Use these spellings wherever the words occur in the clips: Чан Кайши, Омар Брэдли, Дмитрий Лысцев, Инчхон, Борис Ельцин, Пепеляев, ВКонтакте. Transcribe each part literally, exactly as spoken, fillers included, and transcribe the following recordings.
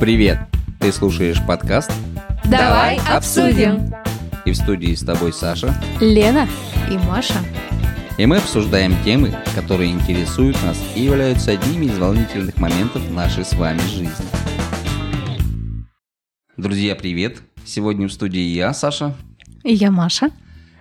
Привет! Ты слушаешь подкаст «Давай, Давай обсудим». обсудим! И в студии с тобой Саша, Лена и Маша. И мы обсуждаем темы, которые интересуют нас и являются одними из волнительных моментов нашей с вами жизни. Друзья, привет! Сегодня в студии я, Саша. И я, Маша.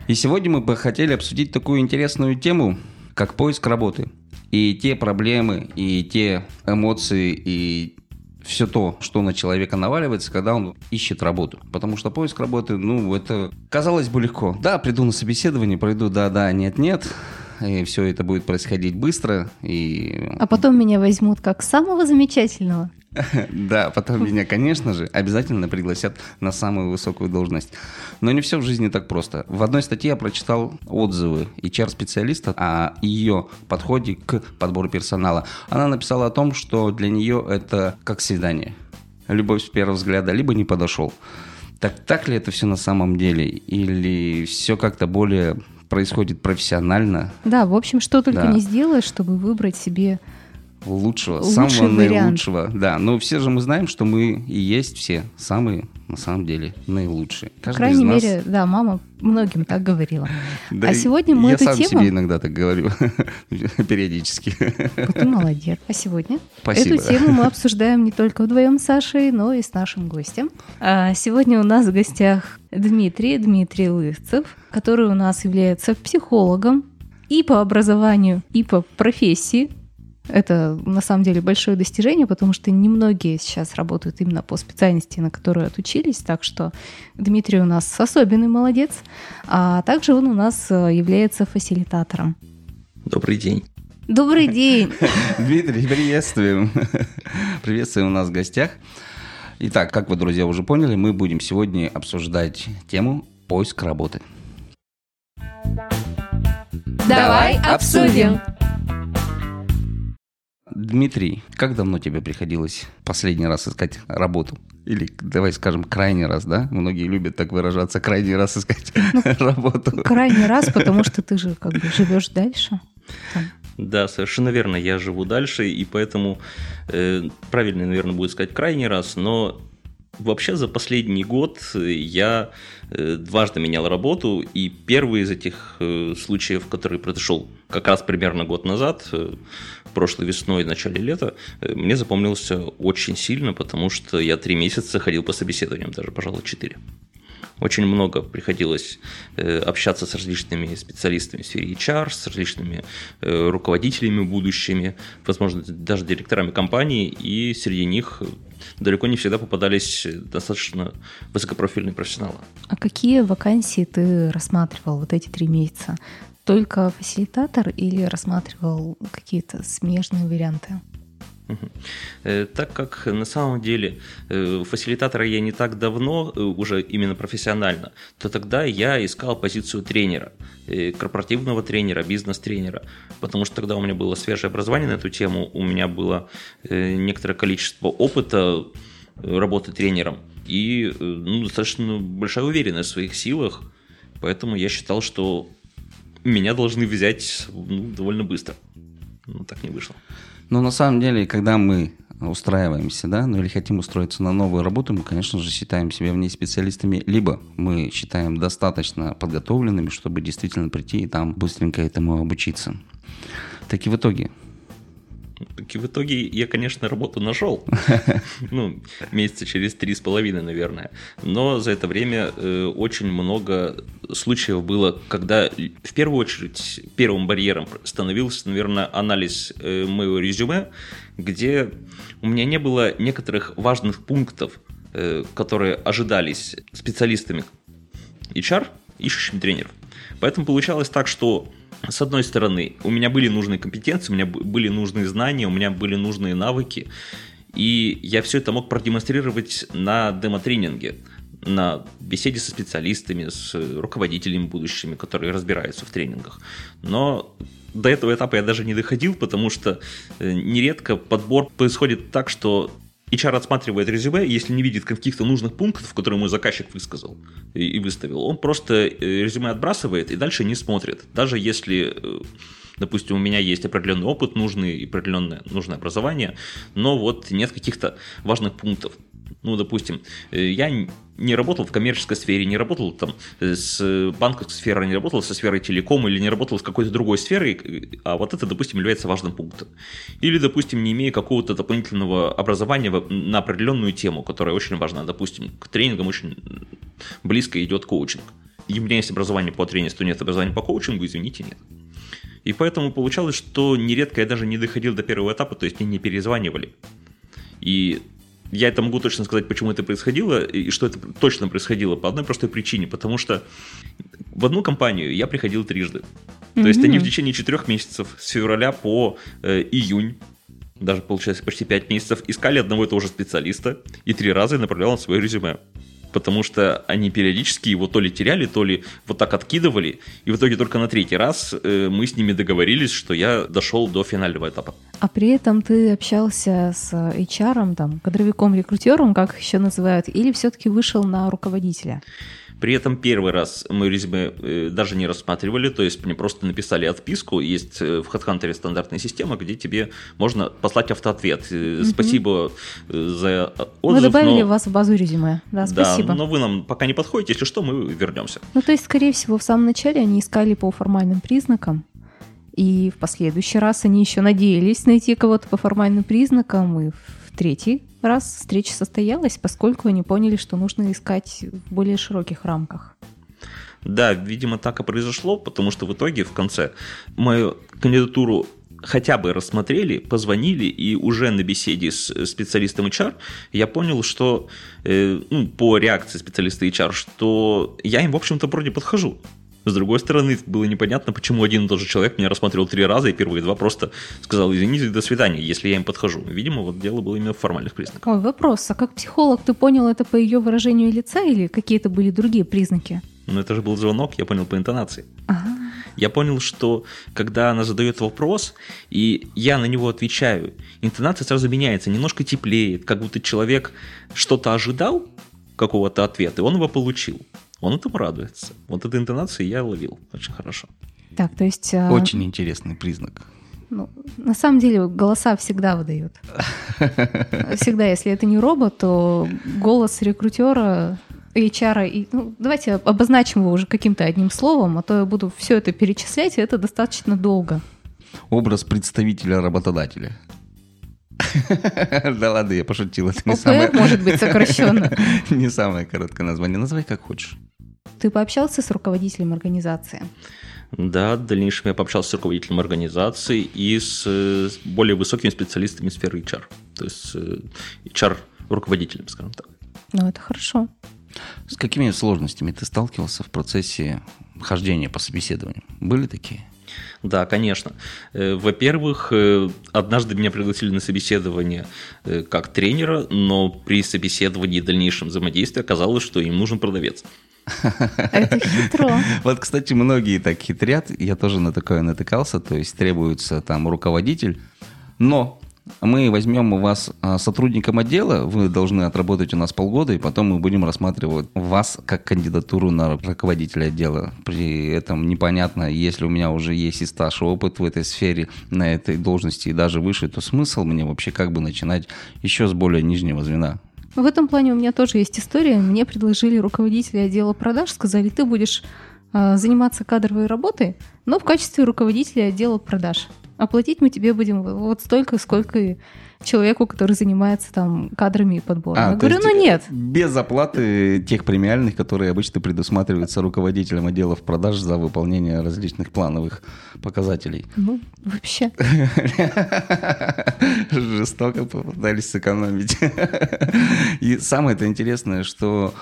И сегодня мы бы хотели обсудить такую интересную тему, как поиск работы. И те проблемы, и те эмоции, и все то, что на человека наваливается, когда он ищет работу. Потому что поиск работы, ну, это, казалось бы, легко. Да, приду на собеседование, пройду да-да, нет-нет, и все это будет происходить быстро. И... А потом меня возьмут как самого замечательного. Да, потом меня, конечно же, обязательно пригласят на самую высокую должность. Но не все в жизни так просто. В одной статье я прочитал отзывы эйч ар-специалиста о ее подходе к подбору персонала. Она написала о том, что для нее это как свидание. Любовь с первого взгляда, либо не подошел. Так, так ли это все на самом деле? Или все как-то более происходит профессионально? Да, в общем, что только да. не сделаешь, чтобы выбрать себе... Лучшего, Лучший самого вариант. наилучшего. Да, но все же мы знаем, что мы и есть все самые, на самом деле, наилучшие. Каждый По крайней нас... мере, да, мама многим так говорила. Да, а сегодня мы эту тему... Я сам себе иногда так говорю, периодически. Вот ты молодец. А сегодня Спасибо. эту тему мы обсуждаем не только вдвоем с Сашей, но и с нашим гостем. А сегодня у нас в гостях Дмитрий, Дмитрий Лысцев, который у нас является психологом и по образованию, и по профессии. Это, на самом деле, большое достижение, потому что немногие сейчас работают именно по специальности, на которую отучились. Так что Дмитрий у нас особенный молодец. А также он у нас является фасилитатором. Добрый день. Добрый день. Дмитрий, приветствуем. Приветствуем у нас в гостях. Итак, как вы, друзья, уже поняли, мы будем сегодня обсуждать тему «Поиск работы». Давай обсудим! Дмитрий, как давно тебе приходилось последний раз искать работу? Или, давай скажем, крайний раз, да? Многие любят так выражаться, крайний раз искать ну, работу. Крайний раз, потому что ты же как бы живешь дальше. Там. Да, совершенно верно, я живу дальше, и поэтому э, правильно, наверное, будет сказать крайний раз, но... Вообще за последний год я дважды менял работу, и первый из этих случаев, который произошел как раз примерно год назад, прошлой весной, в начале лета, мне запомнился очень сильно, потому что я три месяца ходил по собеседованиям, даже, пожалуй, четыре. Очень много приходилось общаться с различными специалистами в сфере эйч ар, с различными руководителями будущими, возможно, даже директорами компаний, и среди них... далеко не всегда попадались достаточно высокопрофильные профессионалы. А какие вакансии ты рассматривал вот эти три месяца? Только фасилитатор или рассматривал какие-то смежные варианты? Так как на самом деле фасилитатора я не так давно, уже именно профессионально, то тогда я искал позицию тренера, корпоративного тренера, бизнес-тренера, потому что тогда у меня было свежее образование на эту тему, у меня было некоторое количество опыта работы тренером и ну, достаточно большая уверенность в своих силах, поэтому я считал, что меня должны взять ну, довольно быстро, но так не вышло. Но на самом деле, когда мы устраиваемся, да, ну или хотим устроиться на новую работу, мы, конечно же, считаем себя в ней специалистами, либо мы считаем достаточно подготовленными, чтобы действительно прийти и там быстренько этому обучиться. Так и в итоге. Так и в итоге я, конечно, работу нашел. Ну, месяца через три с половиной, наверное. Но за это время очень много случаев было, когда в первую очередь первым барьером становился, наверное, анализ моего резюме, где у меня не было некоторых важных пунктов, которые ожидались специалистами эйч ар, ищущими тренеров. Поэтому получалось так, что с одной стороны, у меня были нужные компетенции, у меня были нужные знания, у меня были нужные навыки, и я все это мог продемонстрировать на демо-тренинге, на беседе со специалистами, с руководителями будущими, которые разбираются в тренингах. Но до этого этапа я даже не доходил, потому что нередко подбор происходит так, что эйч ар отсматривает резюме, если не видит каких-то нужных пунктов, которые мой заказчик высказал и выставил, он просто резюме отбрасывает и дальше не смотрит. Даже если, допустим, у меня есть определенный опыт, нужный и определенное нужное образование, но вот нет каких-то важных пунктов. Ну, допустим, я не работал в коммерческой сфере, не работал там с банковской сферой, не работал со сферой телекома или не работал с какой-то другой сферой, а вот это, допустим, является важным пунктом. Или, допустим, не имея какого-то дополнительного образования на определенную тему, которая очень важна. Допустим, к тренингам очень близко идет коучинг. И у меня есть образование по тренерству, нет образования по коучингу, извините, нет. И поэтому получалось, что нередко я даже не доходил до первого этапа, то есть меня не перезванивали. И я это могу точно сказать, почему это происходило, и что это точно происходило по одной простой причине, потому что в одну компанию я приходил трижды. Mm-hmm. То есть они в течение четырех месяцев, с февраля по э, июнь, даже получается почти пять месяцев, искали одного и того же специалиста, и три раза я направлял на свое резюме. Потому что они периодически его то ли теряли, то ли вот так откидывали. И в итоге только на третий раз мы с ними договорились, что я дошел до финального этапа. А при этом ты общался с эйч ар, там, кадровиком, рекрутером, как их еще называют, или все-таки вышел на руководителя? При этом первый раз мы резюме даже не рассматривали, то есть мне просто написали отписку. Есть в HeadHunter стандартная система, где тебе можно послать автоответ. Mm-hmm. Спасибо за отзыв. Мы добавили но... вас в базу резюме. Да, спасибо. Да, но вы нам пока не подходите, если что, мы вернемся. Ну, то есть, скорее всего, в самом начале они искали по формальным признакам, и в последующий раз они еще надеялись найти кого-то по формальным признакам, и в третий раз встреча состоялась, поскольку они поняли, что нужно искать в более широких рамках. Да, видимо, так и произошло, потому что в итоге, в конце, мою кандидатуру хотя бы рассмотрели, позвонили, и уже на беседе с специалистом эйч ар я понял, что, э, ну, по реакции специалиста эйч ар, что я им, в общем-то, вроде подхожу. С другой стороны, было непонятно, почему один и тот же человек меня рассматривал три раза, и первые два просто сказал: извините, до свидания, если я им подхожу. Видимо, вот дело было именно в формальных признаках. Ой, вопрос, а как психолог ты понял это по ее выражению лица или какие-то были другие признаки? Ну, это же был звонок, я понял по интонации. Ага. Я понял, что когда она задает вопрос, и я на него отвечаю, интонация сразу меняется, немножко теплеет, как будто человек что-то ожидал, какого-то ответа, и он его получил. Он этому радуется. Вот этой интонации я ловил очень хорошо. Так, то есть... Очень а... интересный признак. Ну, на самом деле голоса всегда выдают. Всегда, если это не робот, то голос рекрутера, эйч ар... Ну, давайте обозначим его уже каким-то одним словом, а то я буду все это перечислять, и это достаточно долго. Образ представителя работодателя. Да ладно, я пошутил. Это не самое... может быть сокращенно. Не самое короткое название. Называй как хочешь. Ты пообщался с руководителем организации? Да, в дальнейшем я пообщался с руководителем организации и с более высокими специалистами сферы эйч ар. То есть эйч ар-руководителем, скажем так. Ну, это хорошо. С какими сложностями ты сталкивался в процессе хождения по собеседованию? Были такие? Да, конечно. Во-первых, однажды меня пригласили на собеседование как тренера, но при собеседовании и дальнейшем взаимодействии оказалось, что им нужен продавец. Это хитро. Вот, кстати, многие так хитрят. Я тоже на такое натыкался. То есть требуется там руководитель. Но мы возьмем у вас сотрудником отдела. Вы должны отработать у нас полгода, и потом мы будем рассматривать вас как кандидатуру на руководителя отдела. При этом непонятно, если у меня уже есть и стаж, и опыт в этой сфере, на этой должности, и даже выше, то смысл мне вообще как бы начинать еще с более нижнего звена. В этом плане у меня тоже есть история. Мне предложили руководителя отдела продаж, сказали: ты будешь заниматься кадровой работой, но в качестве руководителя отдела продаж. Оплатить мы тебе будем вот столько, сколько человеку, который занимается там кадрами и подбором. А, Я говорю, ну нет. Без оплаты тех премиальных, которые обычно предусматриваются руководителем отделов продаж за выполнение различных плановых показателей. Ну, вообще. Жестоко попытались сэкономить. И самое-то интересное, что...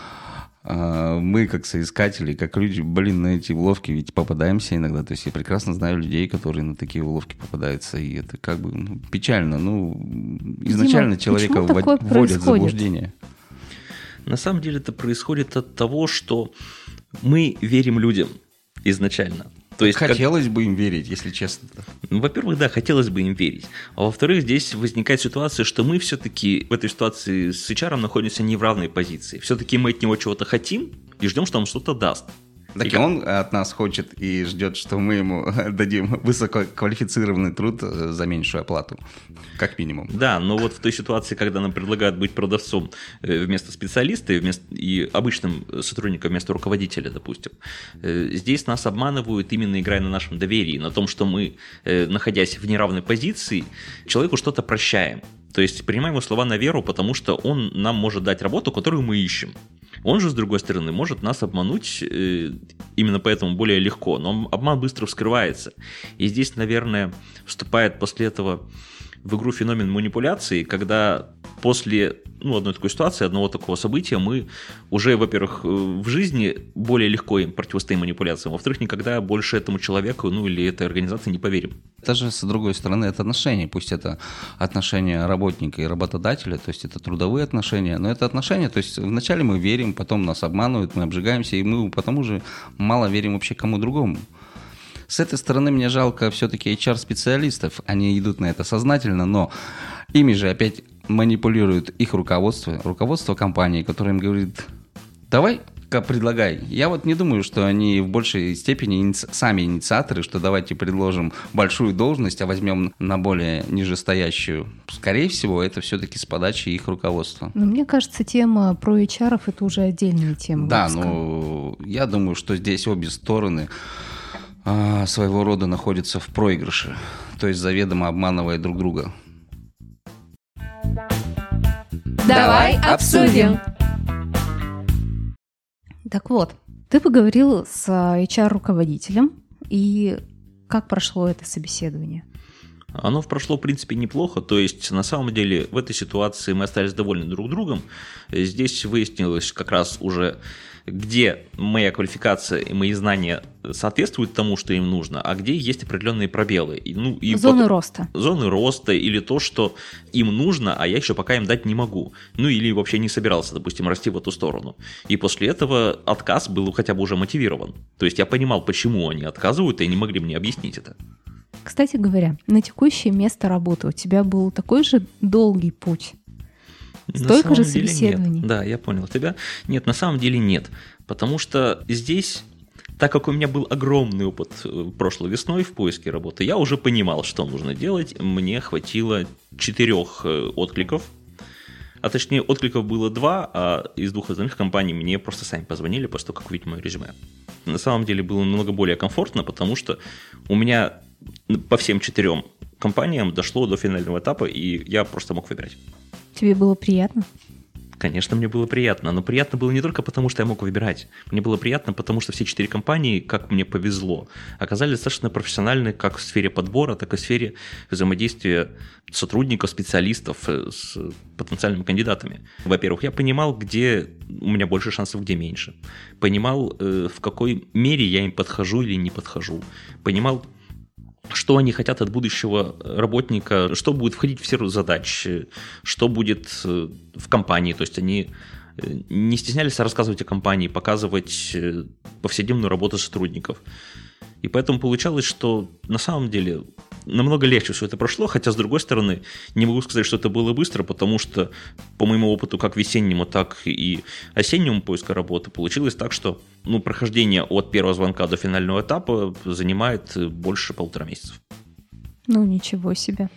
мы, как соискатели, как люди, блин, на эти уловки ведь попадаемся иногда. То есть я прекрасно знаю людей, которые на такие уловки попадаются. И это как бы ну, печально. Ну, изначально Дима, человека вводят в заблуждение. На самом деле это происходит от того, что мы верим людям изначально. То есть, хотелось как... бы им верить, если честно. Во-первых, да, хотелось бы им верить. А во-вторых, здесь возникает ситуация, что мы все-таки в этой ситуации с эйч ар находимся не в равной позиции. Все-таки мы от него чего-то хотим и ждем, что он что-то даст. Так и он от нас хочет и ждет, что мы ему дадим высококвалифицированный труд за меньшую оплату, как минимум. Да, но вот в той ситуации, когда нам предлагают быть продавцом вместо специалиста и, вместо, и обычным сотрудником вместо руководителя, допустим, здесь нас обманывают, именно играя на нашем доверии, на том, что мы, находясь в неравной позиции, человеку что-то прощаем. То есть принимаем его слова на веру, потому что он нам может дать работу, которую мы ищем. Он же, с другой стороны, может нас обмануть, именно поэтому более легко, но обман быстро вскрывается. И здесь, наверное, вступает после этого в игру феномен манипуляции, когда после ну, одной такой ситуации, одного такого события мы уже, во-первых, в жизни более легко им противостоим манипуляциям, во-вторых, никогда больше этому человеку ну, или этой организации не поверим. Даже с другой стороны, это отношения, пусть это отношения работника и работодателя, то есть это трудовые отношения, но это отношения, то есть вначале мы верим, потом нас обманывают, мы обжигаемся, и мы потому же мало верим вообще кому другому. С этой стороны мне жалко все-таки эйч ар-специалистов, они идут на это сознательно, но ими же опять манипулируют их руководство, руководство компании, которое им говорит, давай-ка предлагай. Я вот не думаю, что они в большей степени сами инициаторы, что давайте предложим большую должность, а возьмем на более нижестоящую. Скорее всего, это все-таки с подачи их руководства. Но мне кажется, тема про эйч ар это уже отдельная тема. Да, ну я думаю, что здесь обе стороны своего рода находятся в проигрыше, то есть заведомо обманывая друг друга. Давай обсудим! Так вот, ты поговорил с эйч ар-руководителем, и как прошло это собеседование? Оно прошло, в принципе, неплохо, то есть, на самом деле, в этой ситуации мы остались довольны друг другом. Здесь выяснилось как раз уже, где моя квалификация и мои знания соответствуют тому, что им нужно, а где есть определенные пробелы. И, ну, и зоны под... роста. Зоны роста или то, что им нужно, а я еще пока им дать не могу. Ну или вообще не собирался, допустим, расти в эту сторону. И после этого отказ был хотя бы уже мотивирован. То есть я понимал, почему они отказывают, и они могли мне объяснить это. Кстати говоря, на текущее место работы у тебя был такой же долгий путь? Столько же собеседований? Нет. Да, я понял тебя. Нет, на самом деле нет. Потому что здесь, так как у меня был огромный опыт прошлой весной в поиске работы, я уже понимал, что нужно делать. Мне хватило четырех откликов. А точнее, откликов было два, а из двух остальных компаний мне просто сами позвонили после того, как увидели мое резюме. На самом деле было намного более комфортно, потому что у меня по всем четырем компаниям дошло до финального этапа, и я просто мог выбирать. Тебе было приятно? Конечно, мне было приятно, но приятно было не только потому, что я мог выбирать. Мне было приятно, потому что все четыре компании, как мне повезло, оказались достаточно профессиональны как в сфере подбора, так и в сфере взаимодействия сотрудников, специалистов с потенциальными кандидатами. Во-первых, я понимал, где у меня больше шансов, где меньше. Понимал, в какой мере я им подхожу или не подхожу. Понимал, что они хотят от будущего работника, что будет входить в сферу задач, что будет в компании. То есть они не стеснялись рассказывать о компании, показывать повседневную работу сотрудников. И поэтому получалось, что на самом деле намного легче все это прошло, хотя, с другой стороны, не могу сказать, что это было быстро, потому что по моему опыту как весеннему, так и осеннему поиска работы получилось так, что ну, прохождение от первого звонка до финального этапа занимает больше полутора месяцев. Ну, ничего себе.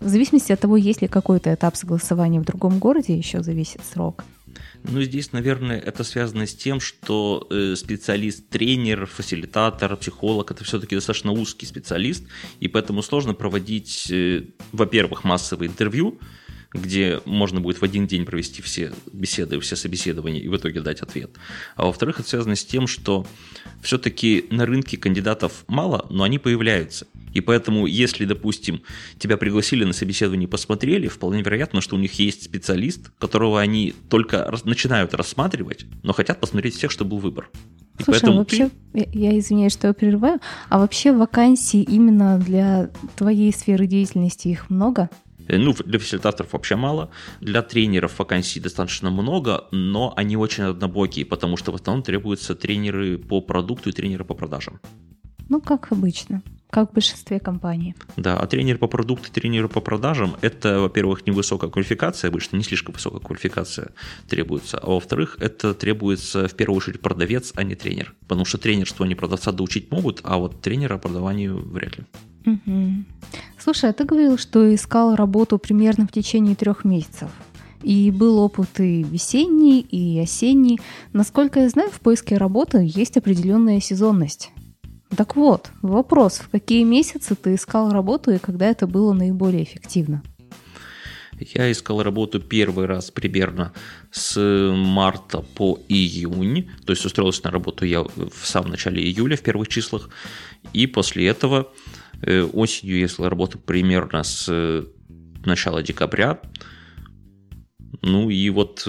В зависимости от того, есть ли какой-то этап согласования в другом городе, еще зависит срок. Ну, здесь, наверное, это связано с тем, что специалист, тренер, фасилитатор, психолог – это все-таки достаточно узкий специалист, и поэтому сложно проводить, во-первых, массовые интервью, где можно будет в один день провести все беседы, все собеседования и в итоге дать ответ. А во-вторых, это связано с тем, что все-таки на рынке кандидатов мало, но они появляются. И поэтому, если, допустим, тебя пригласили на собеседование и посмотрели, вполне вероятно, что у них есть специалист, которого они только начинают рассматривать, но хотят посмотреть всех, что был выбор. И слушай, поэтому вообще, ты... я извиняюсь, что я прерываю, а вообще вакансий именно для твоей сферы деятельности их много? Ну, для фасилитаторов вообще мало, для тренеров вакансий достаточно много, но они очень однобокие, потому что в основном требуются тренеры по продукту и тренеры по продажам. Ну, как обычно. как в большинстве компаний. Да, а тренер по продукту, тренер по продажам – это, во-первых, невысокая квалификация, обычно не слишком высокая квалификация требуется, а во-вторых, это требуется в первую очередь продавец, а не тренер, потому что тренерство они продавца доучить могут, а вот тренера продаванию вряд ли. Угу. Слушай, а ты говорил, что искал работу примерно в течение трех месяцев. И был опыт и весенний, и осенний. Насколько я знаю, в поиске работы есть определенная сезонность. Так вот, вопрос, в какие месяцы ты искал работу и когда это было наиболее эффективно? Я искал работу первый раз примерно с марта по июнь. То есть устроился на работу я в самом начале июля, в первых числах. И после этого осенью я искал работу примерно с начала декабря. Ну и вот,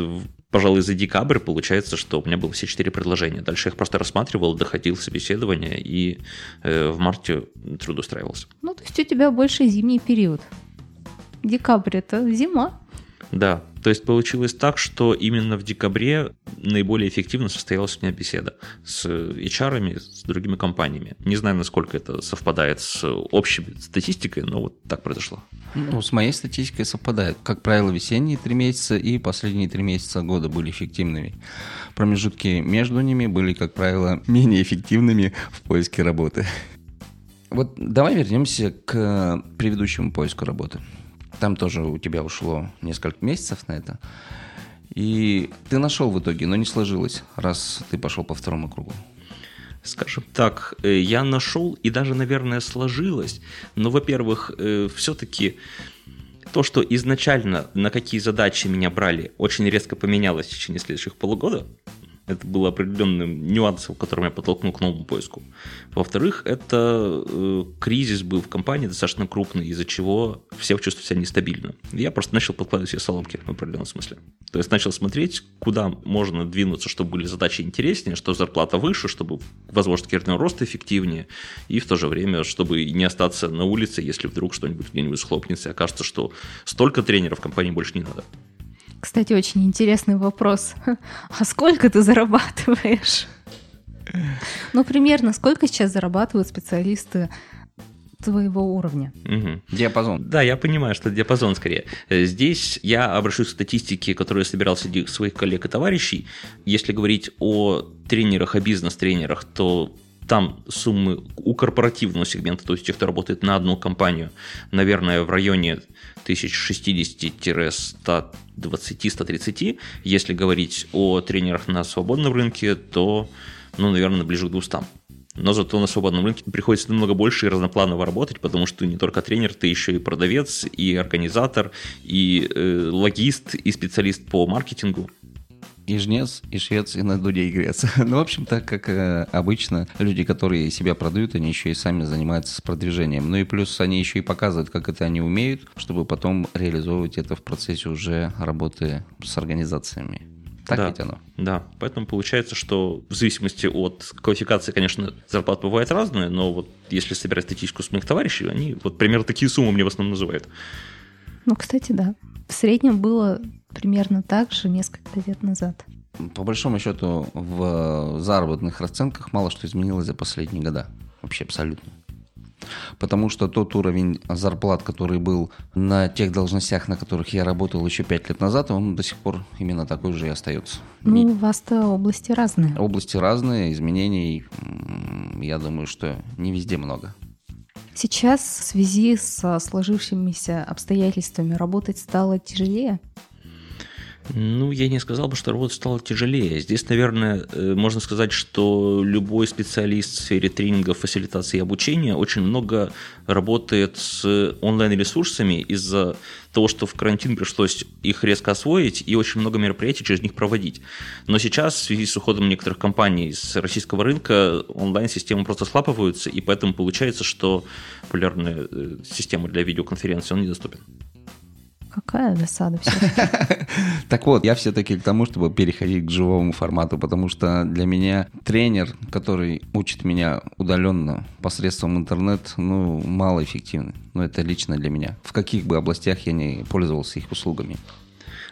пожалуй, за декабрь получается, что у меня было все четыре предложения. Дальше я их просто рассматривал, доходил собеседование и э, в марте трудоустраивался. Ну, то есть у тебя больше зимний период. Декабрь – это зима. Да, то есть получилось так, что именно в декабре наиболее эффективно состоялась у меня беседа с эйч ар-ами, с другими компаниями. Не знаю, насколько это совпадает с общей статистикой, но вот так произошло. Ну, с моей статистикой совпадает. Как правило, весенние три месяца и последние три месяца года были эффективными. Промежутки между ними были, как правило, менее эффективными в поиске работы. Вот давай вернемся к предыдущему поиску работы. Там тоже у тебя ушло несколько месяцев на это. И ты нашел в итоге, но не сложилось, раз ты пошел по второму кругу. Скажем так, я нашел и даже, наверное, сложилось. Но, во-первых, все-таки то, что изначально на какие задачи меня брали, очень резко поменялось в течение следующих полугода. Это было определенным нюансом, который меня подтолкнул к новому поиску. Во-вторых, это э, кризис был в компании достаточно крупный, из-за чего все чувствуют себя нестабильно. Я просто начал подкладывать себе соломки в определенном смысле. То есть начал смотреть, куда можно двинуться, чтобы были задачи интереснее, чтобы зарплата выше, чтобы возможность карьерного роста эффективнее, и в то же время, чтобы не остаться на улице, если вдруг что-нибудь где-нибудь схлопнется, и окажется, что столько тренеров в компании больше не надо. Кстати, очень интересный вопрос. А сколько ты зарабатываешь? Ну, примерно, сколько сейчас зарабатывают специалисты твоего уровня? Угу. Диапазон. Да, я понимаю, что диапазон скорее. Здесь я обращусь к статистике, которую я собирал среди своих коллег и товарищей. Если говорить о тренерах, о бизнес-тренерах, то там суммы у корпоративного сегмента, то есть тех, кто работает на одну компанию, наверное, в районе тысяча шестьдесят - сто двадцать - сто тридцать. Если говорить о тренерах на свободном рынке, то, ну, наверное, ближе к двумстам. Но зато на свободном рынке приходится намного больше и разнопланово работать, потому что ты не только тренер, ты еще и продавец, и организатор, и э, логист, и специалист по маркетингу. И жнец, и швец, и на дуде и грец. Ну, в общем, так как э, обычно люди, которые себя продают, они еще и сами занимаются продвижением. Ну и плюс они еще и показывают, как это они умеют, чтобы потом реализовывать это в процессе уже работы с организациями. Так да, ведь оно? Да, поэтому получается, что в зависимости от квалификации, конечно, зарплаты бывают разные, но вот если собирать статистику с моих товарищей, они вот примерно такие суммы мне в основном называют. Ну, кстати, да. В среднем было примерно так же несколько лет назад. По большому счету в заработных расценках мало что изменилось за последние года. Вообще абсолютно. Потому что тот уровень зарплат, который был на тех должностях, на которых я работал еще пять лет назад, он до сих пор именно такой же и остается. Ну, не... у вас-то области разные. Области разные, изменений, я думаю, что не везде много. Сейчас в связи со сложившимися обстоятельствами работать стало тяжелее? Ну, я не сказал бы, что работать стало тяжелее. Здесь, наверное, можно сказать, что любой специалист в сфере тренинга, фасилитации и обучения очень много работает с онлайн-ресурсами из-за того, что в карантин пришлось их резко освоить и очень много мероприятий через них проводить. Но сейчас, в связи с уходом некоторых компаний с российского рынка, онлайн-системы просто слапываются, и поэтому получается, что популярная система для видеоконференции, он недоступен. Какая досада все-таки. Так вот, я все-таки к тому, чтобы переходить к живому формату, потому что для меня тренер, который учит меня удаленно посредством интернет, ну, малоэффективный. Но это лично для меня. В каких бы областях я не пользовался их услугами.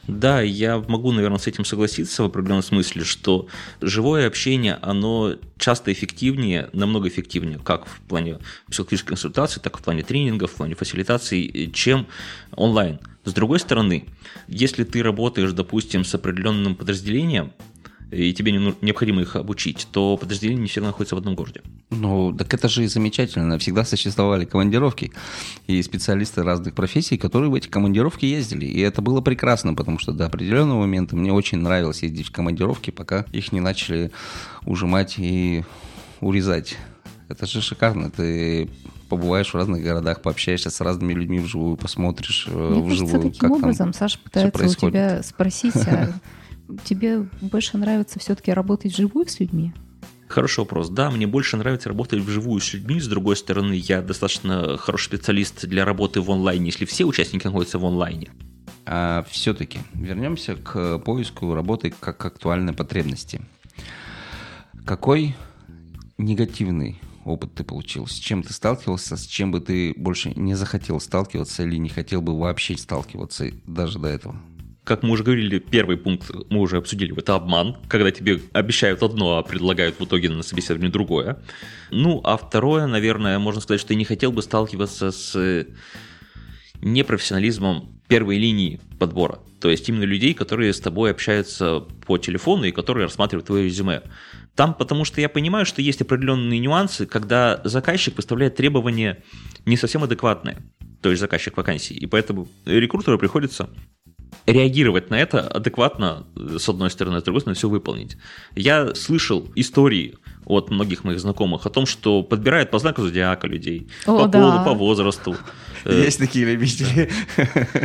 Да, я могу, наверное, с этим согласиться в определенном смысле, что живое общение, оно часто эффективнее, намного эффективнее, как в плане психологических консультаций, так и в плане тренингов, в плане фасилитации, чем онлайн. С другой стороны, если ты работаешь, допустим, с определенным подразделением, и тебе необходимо их обучить, то подразделения не всегда находятся в одном городе. Ну, так это же замечательно. Всегда существовали командировки и специалисты разных профессий, которые в эти командировки ездили. И это было прекрасно, потому что до определенного момента мне очень нравилось ездить в командировки, пока их не начали ужимать и урезать. Это же шикарно. Ты побываешь в разных городах, пообщаешься с разными людьми вживую, посмотришь Мне вживую, кажется, таким как образом, там Саша пытается у тебя спросить, а тебе больше нравится все-таки работать вживую с людьми? Хороший вопрос. Да, мне больше нравится работать вживую с людьми. С другой стороны, я достаточно хороший специалист для работы в онлайне, если все участники находятся в онлайне. А все-таки вернемся к поиску работы как к актуальной потребности. Какой негативный опыт ты получил? С чем ты сталкивался? С чем бы ты больше не захотел сталкиваться или не хотел бы вообще сталкиваться даже до этого? Как мы уже говорили, первый пункт мы уже обсудили, это обман, когда тебе обещают одно, а предлагают в итоге на собеседовании другое. Ну, а второе, наверное, можно сказать, что я не хотел бы сталкиваться с непрофессионализмом первой линии подбора. То есть именно людей, которые с тобой общаются по телефону и которые рассматривают твое резюме. Там, потому что я понимаю, что есть определенные нюансы, когда заказчик выставляет требования не совсем адекватные, то есть заказчик вакансий. И поэтому рекрутеру приходится реагировать на это адекватно, с одной стороны, с другой стороны, все выполнить. Я слышал истории от многих моих знакомых о том что подбирают по знаку зодиака людей, о, по да. полу, по возрасту. Есть такие любители.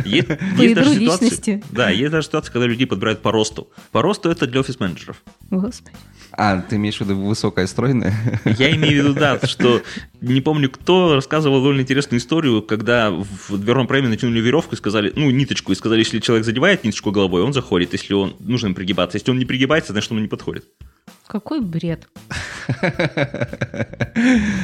Есть, есть даже ситуации, да, есть даже ситуации, когда людей подбирают по росту. По росту это для офис-менеджеров. Господи. А, ты имеешь в виду высокая, стройная? Я имею в виду, да, что не помню, кто рассказывал довольно интересную историю, когда в дверном проеме натянули веревку и сказали, ну, ниточку, и сказали, если человек задевает ниточку головой, он заходит, если он, нужно им пригибаться. Если он не пригибается, значит, он не подходит. Какой бред.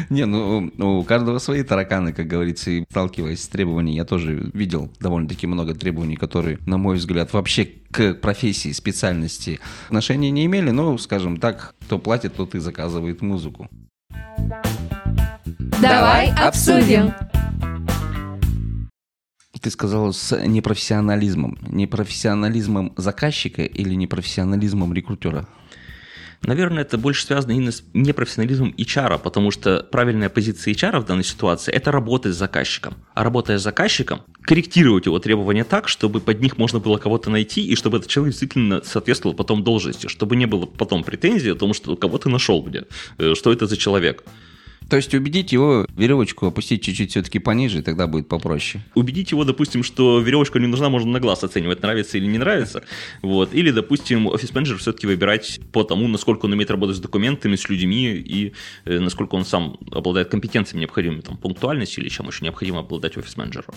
Не, ну, у каждого свои тараканы, как говорится, и сталкиваясь с требованиями, я тоже видел довольно-таки много требований, которые, на мой взгляд, вообще к профессии, специальности отношения не имели, но, скажем так, кто платит, тот и заказывает музыку. Давай обсудим. Ты сказал с непрофессионализмом. Непрофессионализмом заказчика или непрофессионализмом рекрутера? Наверное, это больше связано именно с непрофессионализмом эйч ар, потому что правильная позиция эйч ар в данной ситуации – это работать с заказчиком. А работая с заказчиком, корректировать его требования так, чтобы под них можно было кого-то найти, и чтобы этот человек действительно соответствовал потом должности, чтобы не было потом претензий о том, что кого ты нашел где, что это за человек. То есть убедить его веревочку опустить чуть-чуть все-таки пониже, тогда будет попроще. Убедить его, допустим, что веревочка не нужна, можно на глаз оценивать, нравится или не нравится. Вот. Или, допустим, офис-менеджер все-таки выбирать по тому, насколько он умеет работать с документами, с людьми и насколько он сам обладает компетенциями необходимыми, там, пунктуальностью или чем еще необходимо обладать офис-менеджеру.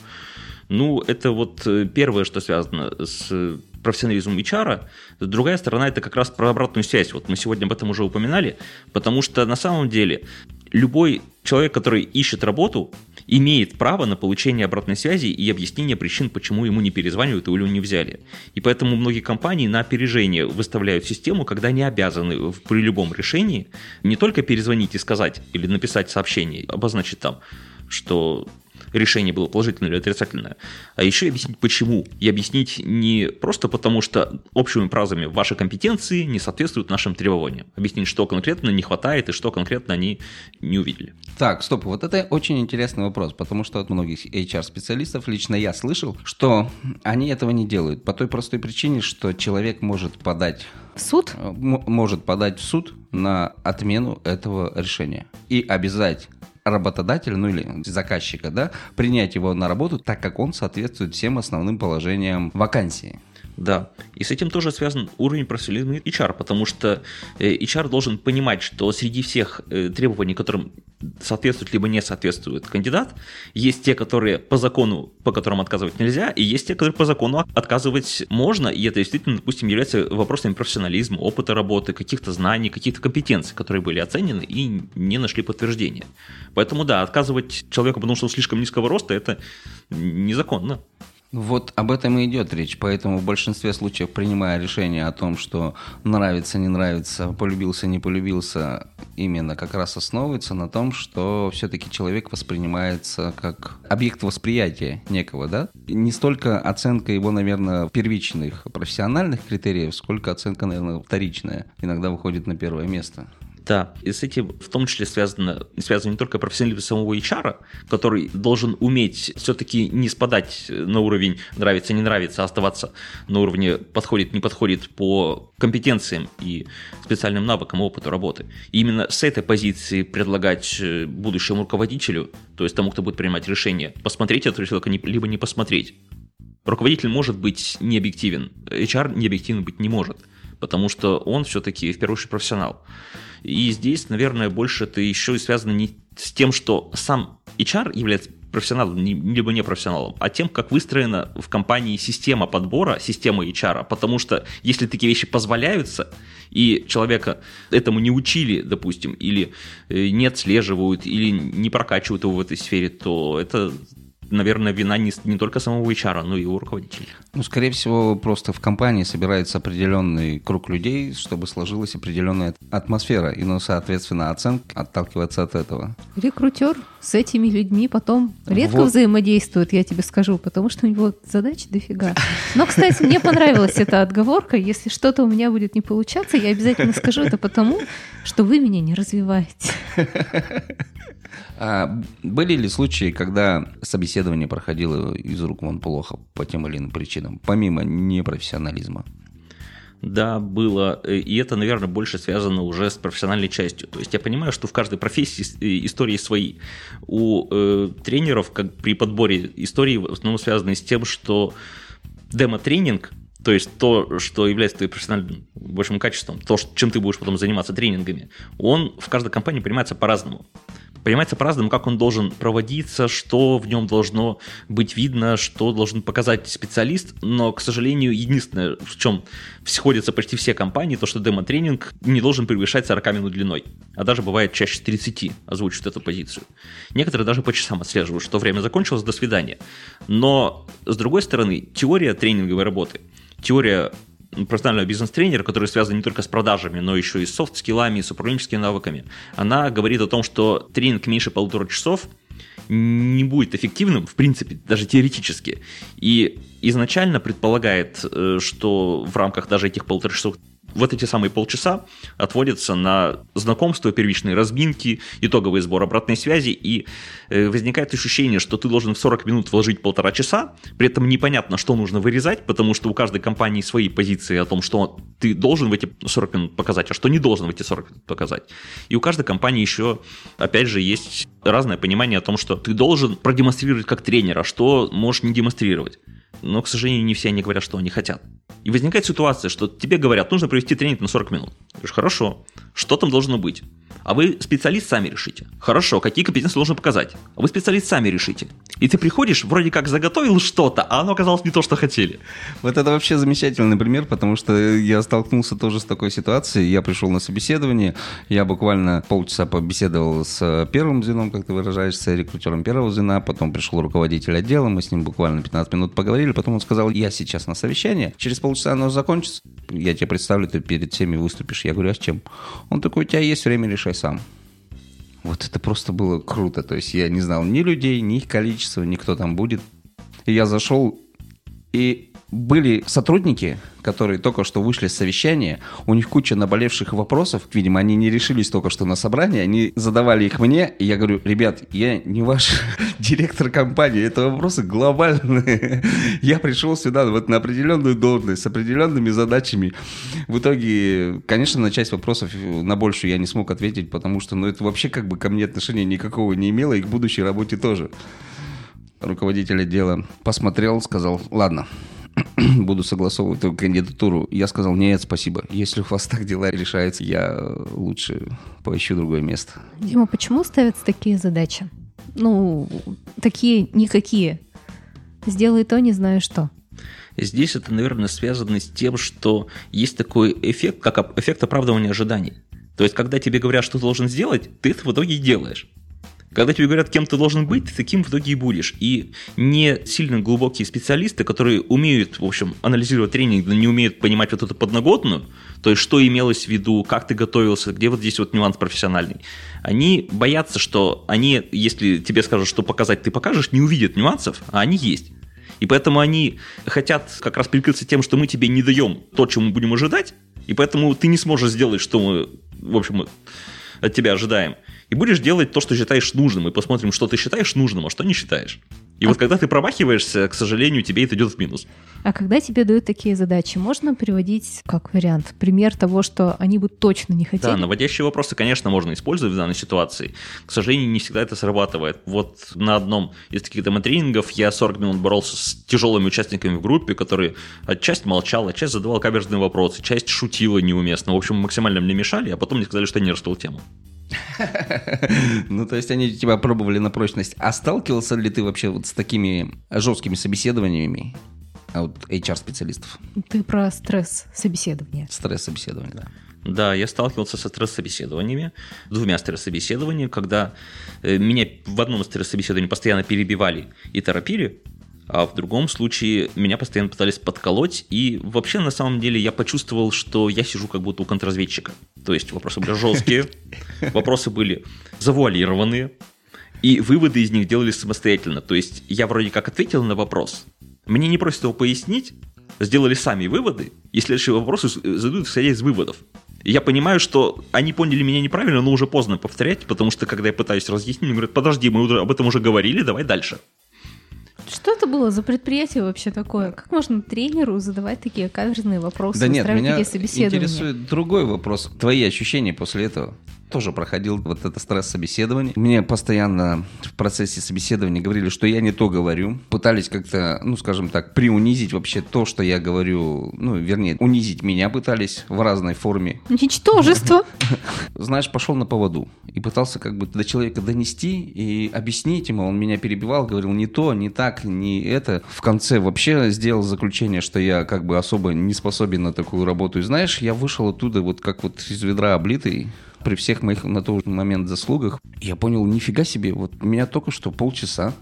Ну, это вот первое, что связано с профессионализмом эйч ар. Другая сторона – это как раз про обратную связь. Вот мы сегодня об этом уже упоминали, потому что на самом деле любой человек, который ищет работу, имеет право на получение обратной связи и объяснение причин, почему ему не перезванивают или не взяли. И поэтому многие компании на опережение выставляют систему, когда они обязаны при любом решении не только перезвонить и сказать или написать сообщение, обозначить там, что решение было положительное или отрицательное, а еще объяснить почему. И объяснить не просто потому, что общими фразами ваши компетенции не соответствуют нашим требованиям. Объяснить, что конкретно не хватает и что конкретно они не увидели. Так, стоп, вот это очень интересный вопрос, потому что от многих эйч ар-специалистов лично я слышал, что они этого не делают по той простой причине, что человек может подать в суд, м- может подать в суд на отмену этого решения и обязать работодателя, ну или заказчика, да, принять его на работу, так как он соответствует всем основным положениям вакансии. Да, и с этим тоже связан уровень профессионализма эйч ар, потому что эйч ар должен понимать, что среди всех требований, которым соответствует либо не соответствует кандидат, есть те, которые по закону, по которым отказывать нельзя, и есть те, которые по закону отказывать можно, и это действительно, допустим, является вопросами профессионализма, опыта работы, каких-то знаний, каких-то компетенций, которые были оценены и не нашли подтверждения. Поэтому да, отказывать человеку, потому что он слишком низкого роста, это незаконно. Вот об этом и идет речь, поэтому в большинстве случаев, принимая решение о том, что нравится, не нравится, полюбился, не полюбился, именно как раз основывается на том, что все-таки человек воспринимается как объект восприятия некого, да? Не столько оценка его, наверное, первичных профессиональных критериев, сколько оценка, наверное, вторичная, иногда выходит на первое место. Да, и с этим в том числе связано, связано не только профессионализм самого эйч ар, который должен уметь все-таки не спадать на уровень нравится, не нравится, а оставаться на уровне подходит, не подходит по компетенциям и специальным навыкам, опыту работы. И именно с этой позиции предлагать будущему руководителю, то есть тому, кто будет принимать решение, посмотреть этого человека, либо не посмотреть. Руководитель может быть необъективен, эйч ар необъективен быть не может, потому что он все-таки в первую очередь профессионал. И здесь, наверное, больше это еще и связано не с тем, что сам эйч ар является профессионалом, либо не профессионалом, а тем, как выстроена в компании система подбора, система эйч ар, потому что если такие вещи позволяются, и человека этому не учили, допустим, или не отслеживают, или не прокачивают его в этой сфере, то это... наверное, вина не, не только самого эйч ар, но и его руководителя. Ну, скорее всего, просто в компании собирается определенный круг людей, чтобы сложилась определенная атмосфера, и, ну, соответственно, оценка отталкивается от этого. Рекрутер с этими людьми потом редко вот. взаимодействует, я тебе скажу, потому что у него задачи дофига. Но, кстати, мне понравилась эта отговорка. Если что-то у меня будет не получаться, я обязательно скажу это потому, что вы меня не развиваете. А были ли случаи, когда собеседование проходило из рук вон плохо по тем или иным причинам, помимо непрофессионализма? Да, было. И это, наверное, больше связано уже с профессиональной частью. То есть я понимаю, что в каждой профессии истории свои. У э, тренеров, как при подборе истории, в основном связаны с тем, что демо-тренинг, то есть то, что является твоим профессиональным большим качеством, то, чем ты будешь потом заниматься тренингами, он в каждой компании понимается по-разному. Понимается по-разному, как он должен проводиться, что в нем должно быть видно, что должен показать специалист. Но, к сожалению, единственное, в чем сходятся почти все компании, то, что демо-тренинг не должен превышать сорок минут длиной, а даже бывает чаще тридцать озвучивают эту позицию. Некоторые даже по часам отслеживают, что время закончилось, до свидания. Но, с другой стороны, теория тренинговой работы, теория профессионального бизнес-тренера, который связан не только с продажами, но еще и с софт-скиллами, с управленческими навыками, она говорит о том, что тренинг меньше полутора часов не будет эффективным, в принципе, даже теоретически. И изначально предполагает, что в рамках даже этих полутора часов вот эти самые полчаса отводятся на знакомство, первичные разминки, итоговый сбор обратной связи, и возникает ощущение, что ты должен в сорок минут вложить полтора часа, при этом непонятно, что нужно вырезать, потому что у каждой компании свои позиции о том, что ты должен в эти сорок минут показать, а что не должен в эти сорок минут показать. И у каждой компании еще, опять же, есть разное понимание о том, что ты должен продемонстрировать как тренер, а что можешь не демонстрировать. Но, к сожалению, не все они говорят, что они хотят. И возникает ситуация, что тебе говорят, нужно провести тренинг на сорок минут. Ты говоришь, хорошо, что там должно быть? А вы, специалист, сами решите. Хорошо, какие компетенции должны показать? А вы, специалист, сами решите. И ты приходишь, вроде как заготовил что-то, а оно оказалось не то, что хотели. Вот это вообще замечательный пример, потому что я столкнулся тоже с такой ситуацией. Я пришел на собеседование, я буквально полчаса побеседовал с первым звеном, как ты выражаешься, рекрутером первого звена, потом пришел руководитель отдела, мы с ним буквально пятнадцать минут поговорили, потом он сказал, я сейчас на совещании, через полчаса оно закончится, я тебе представлю, ты перед всеми выступишь. Я говорю, а с чем? Он такой, у тебя есть время, решай сам. Вот это просто было круто. То есть я не знал ни людей, ни их количества, ни кто там будет. И я зашел, и были сотрудники, которые только что вышли с совещания, у них куча наболевших вопросов, видимо, они не решились только что на собрание, они задавали их мне, и я говорю, ребят, я не ваш директор компании, это вопросы глобальные, я пришел сюда вот на определенную должность, с определенными задачами, в итоге, конечно, на часть вопросов, на большую я не смог ответить, потому что, ну, это вообще как бы ко мне отношения никакого не имело, и к будущей работе тоже. Руководитель отдела посмотрел, сказал, ладно, буду согласовывать эту кандидатуру. Я сказал, нет, спасибо. Если у вас так дела решаются, я лучше поищу другое место. Дима, почему ставятся такие задачи? Ну, такие никакие. Сделай то, не знаю что. Здесь это, наверное, связано с тем, что есть такой эффект, как эффект оправдывания ожиданий. То есть, когда тебе говорят, что ты должен сделать, ты это в итоге и делаешь. Когда тебе говорят, кем ты должен быть, ты таким в итоге и будешь. И не сильно глубокие специалисты, которые умеют, в общем, анализировать тренинг, но не умеют понимать вот эту подноготную, то есть что имелось в виду, как ты готовился, где вот здесь вот нюанс профессиональный. Они боятся, что они, если тебе скажут, что показать, ты покажешь, не увидят нюансов, а они есть. И поэтому они хотят как раз прикрыться тем, что мы тебе не даем то, чего мы будем ожидать, и поэтому ты не сможешь сделать, что мы, в общем, от тебя ожидаем. И будешь делать то, что считаешь нужным. И посмотрим, что ты считаешь нужным, а что не считаешь. И а вот когда ты промахиваешься, к сожалению, тебе это идет в минус. А когда тебе дают такие задачи, можно приводить как вариант пример того, что они бы точно не хотели? Да, наводящие вопросы, конечно, можно использовать в данной ситуации. К сожалению, не всегда это срабатывает. Вот на одном из таких демо-тренингов я сорок минут боролся с тяжелыми участниками в группе, которые часть молчала, часть задавала каверзные вопросы, часть шутила неуместно. В общем, максимально мне мешали, а потом мне сказали, что я не раскрыл тему. Ну, то есть они тебя пробовали на прочность. А сталкивался ли ты вообще вот с такими жесткими собеседованиями от эйч ар-специалистов? Ты про стресс-собеседование. Стресс-собеседование, да. Да, я сталкивался со стресс-собеседованиями, двумя стресс-собеседованиями, когда меня в одном из стресс-собеседований постоянно перебивали и торопили, а в другом случае меня постоянно пытались подколоть, и вообще, на самом деле, я почувствовал, что я сижу как будто у контрразведчика. То есть вопросы были жесткие, вопросы были завуалированные, и выводы из них делались самостоятельно. То есть я вроде как ответил на вопрос, мне не просят его пояснить, сделали сами выводы, и следующие вопросы задают, исходя из выводов. Я понимаю, что они поняли меня неправильно, но уже поздно повторять, потому что, когда я пытаюсь разъяснить, мне говорят, подожди, мы об этом уже говорили, давай дальше. Что это было за предприятие вообще такое? Как можно тренеру задавать такие каверзные вопросы? Да нет, меня интересует другой вопрос. Твои ощущения после этого? Тоже проходил вот это стресс-собеседование. Мне постоянно в процессе собеседования говорили, что я не то говорю. Пытались как-то, ну, скажем так, приунизить вообще то, что я говорю. Ну, вернее, унизить меня пытались в разной форме. Ничтожество. Знаешь, пошел на поводу и пытался как бы до человека донести и объяснить ему. Он меня перебивал, говорил не то, не так, не это. В конце вообще сделал заключение, что я как бы особо не способен на такую работу. И знаешь, я вышел оттуда вот как вот из ведра облитый. При всех моих на тот момент заслугах, я понял, нифига себе, вот меня только что полчаса...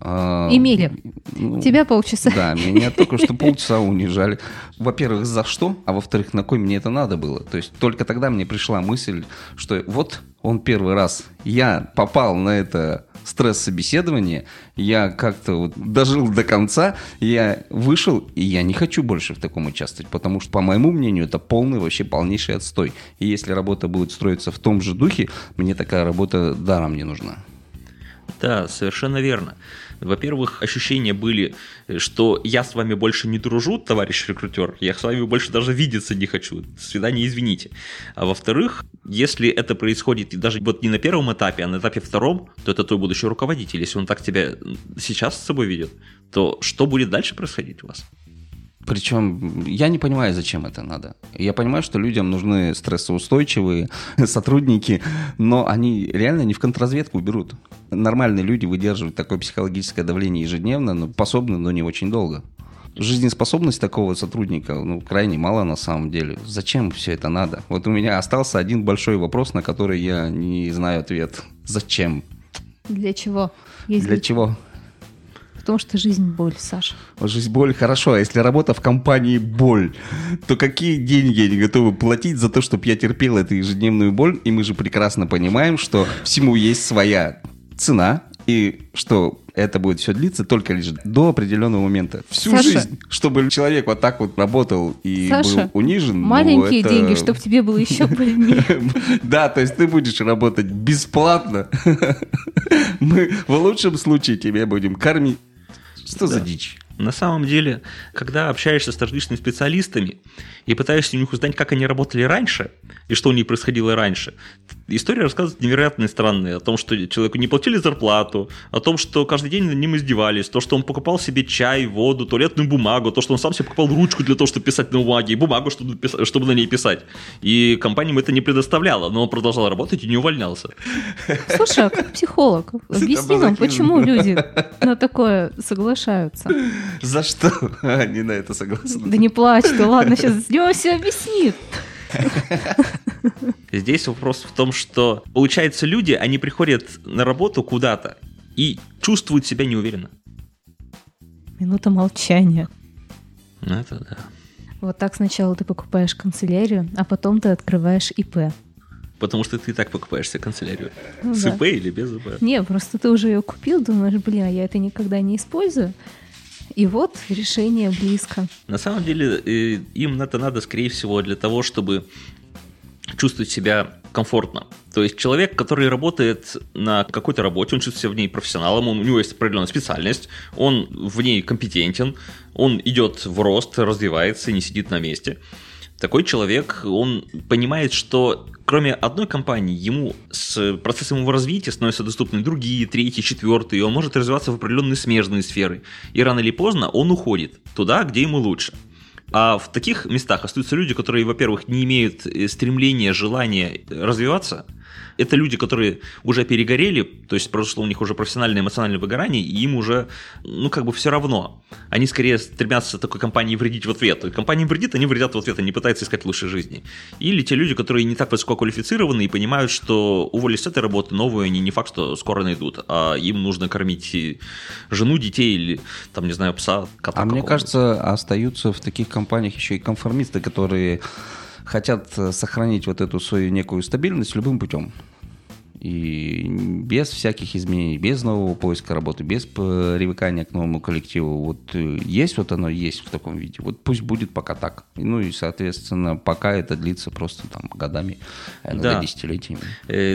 Э, Имели. Ну, тебя полчаса. Да, меня только что полчаса унижали. Во-первых, за что, а во-вторых, на кой мне это надо было. То есть только тогда мне пришла мысль, что вот он первый раз, я попал на это стресс-собеседование, я как-то вот дожил до конца, я вышел, и я не хочу больше в таком участвовать, потому что, по моему мнению, это полный, вообще полнейший отстой. И если работа будет строиться в том же духе, мне такая работа даром не нужна. Да, совершенно верно. Во-первых, ощущения были, что я с вами больше не дружу, товарищ рекрутер, я с вами больше даже видеться не хочу, до свидания, извините. А во-вторых, если это происходит даже вот не на первом этапе, а на этапе втором, то это твой будущий руководитель. Если он так тебя сейчас с собой ведет, то что будет дальше происходить у вас? Причем я не понимаю, зачем это надо. Я понимаю, что людям нужны стрессоустойчивые сотрудники, но они реально не в контрразведку берут. Нормальные люди выдерживают такое психологическое давление ежедневно, но способны, но не очень долго. Жизнеспособность такого сотрудника, ну, крайне мала на самом деле. Зачем все это надо? Вот у меня остался один большой вопрос, на который я не знаю ответ. Зачем? Для чего? Если... Для чего? Потому что жизнь – боль, Саша. Жизнь – боль, хорошо. А если работа в компании – боль, то какие деньги они готовы платить за то, чтобы я терпел эту ежедневную боль? И мы же прекрасно понимаем, что всему есть своя цена, и что это будет все длиться только лишь до определенного момента. Всю Саша, жизнь, чтобы человек вот так вот работал и Саша, был унижен. Маленькие ну, это... деньги, чтобы тебе было еще больнее. Да, то есть ты будешь работать бесплатно. Мы в лучшем случае тебя будем кормить. Что да. за дичь? На самом деле, когда общаешься с различными специалистами и пытаешься у них узнать, как они работали раньше и что у них происходило раньше, история рассказывает невероятные странные о том, что человеку не платили зарплату, о том, что каждый день над ним издевались, то, что он покупал себе чай, воду, туалетную бумагу, то, что он сам себе покупал ручку для того, чтобы писать на бумаге, и бумагу, чтобы, писать, чтобы на ней писать. И компания это не предоставляла, но он продолжал работать и не увольнялся. Слушай, а как психолог, объясни нам, почему люди на такое соглашаются? За что они на это согласны? Да не плачь, да ладно, сейчас Лёва все объяснит. Здесь вопрос в том, что, получается, люди, они приходят на работу куда-то и чувствуют себя неуверенно. Минута молчания. Это да. Вот так сначала ты покупаешь канцелярию, а потом ты открываешь ИП. Потому что ты и так покупаешься канцелярию. Ну, с да. ИП или без ИП? Не, просто ты уже ее купил, думаешь, бля, я это никогда не использую. И вот решение близко. На самом деле им это надо, скорее всего, для того, чтобы чувствовать себя комфортно. То есть человек, который работает на какой-то работе, он чувствует себя в ней профессионалом, у него есть определенная специальность, он в ней компетентен, он идет в рост, развивается, не сидит на месте. Такой человек, он понимает, что кроме одной компании, ему с процессом его развития становятся доступны другие, третьи, четвертые, и он может развиваться в определенные смежные сферы. И рано или поздно он уходит туда, где ему лучше. А в таких местах остаются люди, которые, во-первых, не имеют стремления, желания развиваться. Это люди, которые уже перегорели, то есть произошло у них уже профессиональное эмоциональное выгорание, и им уже, ну, как бы все равно. Они скорее стремятся такой компании вредить в ответ. И компания вредит, они вредят в ответ, они пытаются искать лучшей жизни. Или те люди, которые не так высоко квалифицированы и понимают, что уволились с этой работы, новую они не факт, что скоро найдут, а им нужно кормить жену, детей или, там, не знаю, пса, кота. А мне кажется, остаются в таких компаниях еще и конформисты, которые... хотят сохранить вот эту свою некую стабильность любым путем. И без всяких изменений, без нового поиска работы, без привыкания к новому коллективу. Вот есть вот оно, есть в таком виде. Вот пусть будет пока так. Ну и, соответственно, пока это длится просто там годами, иногда да. десятилетиями.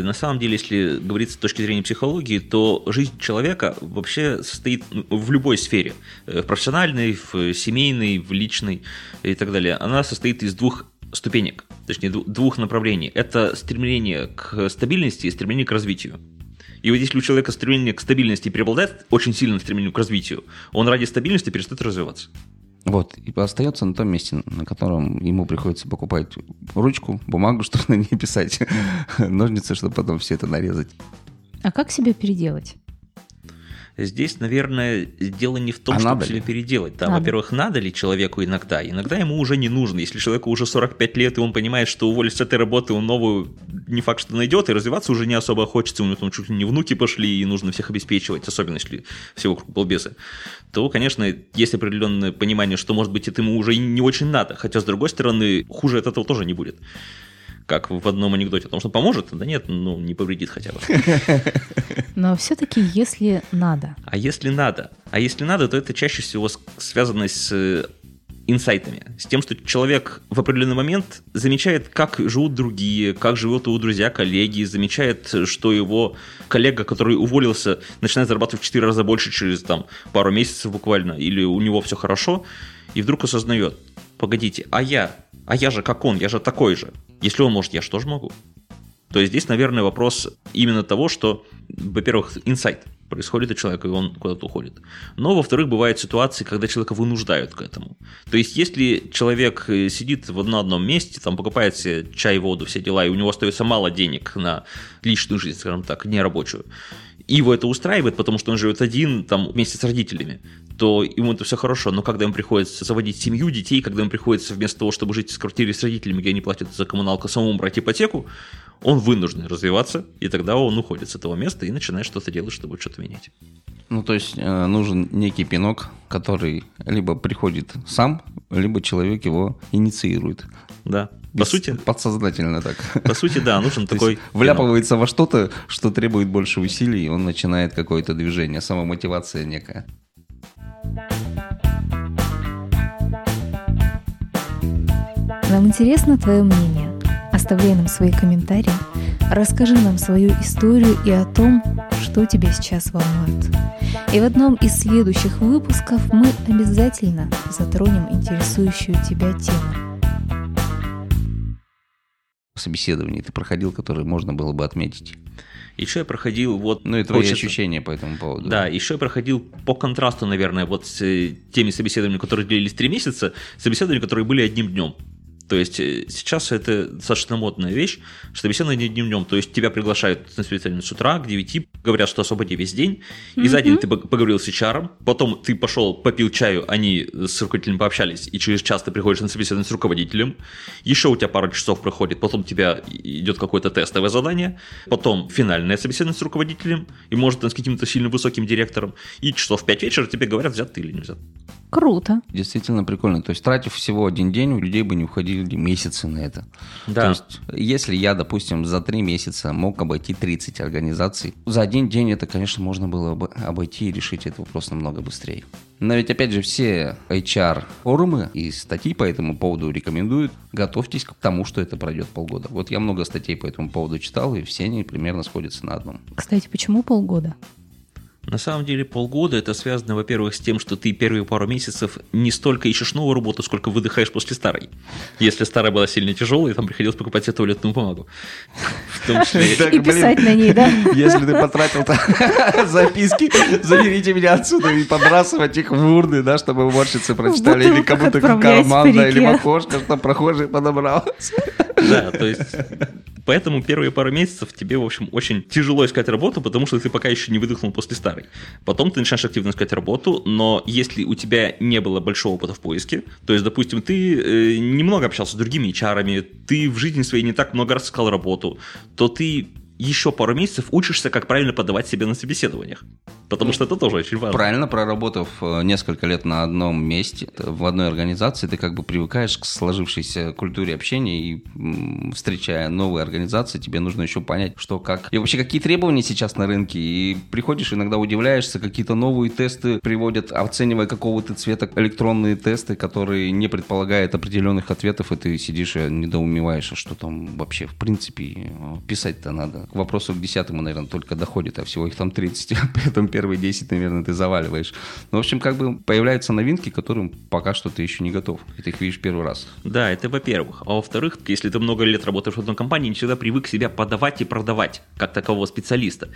На самом деле, если говорить с точки зрения психологии, то жизнь человека вообще состоит в любой сфере. В профессиональной, в семейной, в личной и так далее. Она состоит из двух ступенек, точнее двух направлений. Это стремление к стабильности и стремление к развитию. И вот если у человека стремление к стабильности преобладает очень сильно стремление к развитию, он ради стабильности перестает развиваться. Вот, и остается на том месте, на котором ему приходится покупать ручку, бумагу, чтобы на ней писать, ножницы, чтобы потом все это нарезать. А как себя переделать? Здесь, наверное, дело не в том, а чтобы себя переделать. Там, надо. Во-первых, надо ли человеку иногда? Иногда ему уже не нужно. Если человеку уже сорок пять лет, и он понимает, что уволится с этой работы, он новую не факт, что найдет, и развиваться уже не особо хочется, у него там чуть ли не внуки пошли, и нужно всех обеспечивать, особенно если все вокруг балбесы, то, конечно, есть определенное понимание, что, может быть, это ему уже не очень надо. Хотя, с другой стороны, хуже от этого тоже не будет. Как в одном анекдоте о том, что поможет, да нет, ну не повредит хотя бы. Но все-таки если надо. А если надо? А если надо, то это чаще всего связано с инсайтами, с тем, что человек в определенный момент замечает, как живут другие, как живут его друзья, коллеги, замечает, что его коллега, который уволился, начинает зарабатывать в четыре раза больше через там, пару месяцев буквально, или у него все хорошо, и вдруг осознает, погодите, а я... А я же как он, я же такой же. Если он может, я же тоже могу. То есть здесь, наверное, вопрос именно того, что, во-первых, инсайт происходит у человека, и он куда-то уходит. Но, во-вторых, бывают ситуации, когда человека вынуждают к этому. То есть если человек сидит в одном месте, там покупает себе чай, воду, все дела, и у него остается мало денег на личную жизнь, скажем так, нерабочую, и его это устраивает, потому что он живет один там, вместе с родителями, то ему это все хорошо. Но когда им приходится заводить семью, детей, когда им приходится вместо того, чтобы жить в квартире с родителями, где они платят за коммуналку, самому брать ипотеку, он вынужден развиваться, и тогда он уходит с этого места и начинает что-то делать, чтобы что-то менять. Ну, то есть нужен некий пинок, который либо приходит сам, либо человек его инициирует. Да. По сути, подсознательно так. По сути, да, нужен такой... Вляпывается во что-то, что требует больше усилий, и он начинает какое-то движение, самомотивация некая. Нам интересно твое мнение. Оставляй нам свои комментарии, расскажи нам свою историю и о том, что тебя сейчас волнует. И в одном из следующих выпусков мы обязательно затронем интересующую тебя тему. Собеседований ты проходил, которые можно было бы отметить? Еще я проходил вот... Ну и твои хочется... ощущения по этому поводу. Да, еще я проходил по контрасту, наверное, вот с теми собеседованиями, которые длились три месяца, собеседованиями, которые были одним днем. То есть сейчас это достаточно модная вещь, что собеседование днем-днем. То есть тебя приглашают на собеседование с утра к девяти, говорят, что освободи весь день, mm-hmm. и за день ты поговорил с эйч ар, потом ты пошел, попил чаю, они с руководителем пообщались, и через час ты приходишь на собеседование с руководителем, еще у тебя пару часов проходит, потом у тебя идет какое-то тестовое задание, потом финальное собеседование с руководителем, и может с каким-то сильно высоким директором, и часов в пять вечера тебе говорят, взят ты или не взят. Круто. Действительно прикольно. То есть, тратив всего один день, у людей бы не уходили месяцы на это. Да. То есть, если я, допустим, за три месяца мог обойти тридцать организаций, за один день это, конечно, можно было бы обойти и решить этот вопрос намного быстрее. Но ведь, опять же, все эйч ар-форумы и статьи по этому поводу рекомендуют. Готовьтесь к тому, что это пройдет полгода. Вот я много статей по этому поводу читал, и все они примерно сходятся на одном. Кстати, почему полгода? На самом деле полгода это связано, во-первых, с тем, что ты первые пару месяцев не столько ищешь новую работу, сколько выдыхаешь после старой. Если старая была сильно тяжелая, там приходилось покупать себе туалетную бумагу. В том числе... И писать на ней, да? Если ты потратил записки, заберите меня отсюда и подбрасывать их в урны, да, чтобы уборщицы прочитали, или кому-то команда, или макошка, что прохожий подобрал. Да, то есть... Поэтому первые пару месяцев тебе, в общем, очень тяжело искать работу, потому что ты пока еще не выдохнул после старой. Потом ты начинаешь активно искать работу, но если у тебя не было большого опыта в поиске, то есть, допустим, ты э, немного общался с другими эйч ар-ами, ты в жизни своей не так много раз искал работу, то ты еще пару месяцев учишься, как правильно подавать себя на собеседованиях. Потому что это тоже очень важно. Правильно, проработав несколько лет на одном месте, в одной организации, ты как бы привыкаешь к сложившейся культуре общения, и встречая новые организации, тебе нужно еще понять, что как. И вообще, какие требования сейчас на рынке. И приходишь, иногда удивляешься, какие-то новые тесты приводят, оценивая какого-то цвета электронные тесты, которые не предполагают определенных ответов, и ты сидишь и недоумеваешь, что там вообще, в принципе, писать-то надо. К вопросу к десятому, наверное, только доходит, а всего их там тридцать, при этом первые десять, наверное, ты заваливаешь. Ну, в общем, как бы появляются новинки, к которым пока что ты еще не готов, и ты их видишь первый раз. Да, это во-первых. А во-вторых, если ты много лет работаешь в одной компании, не всегда привык себя подавать и продавать как такового специалиста.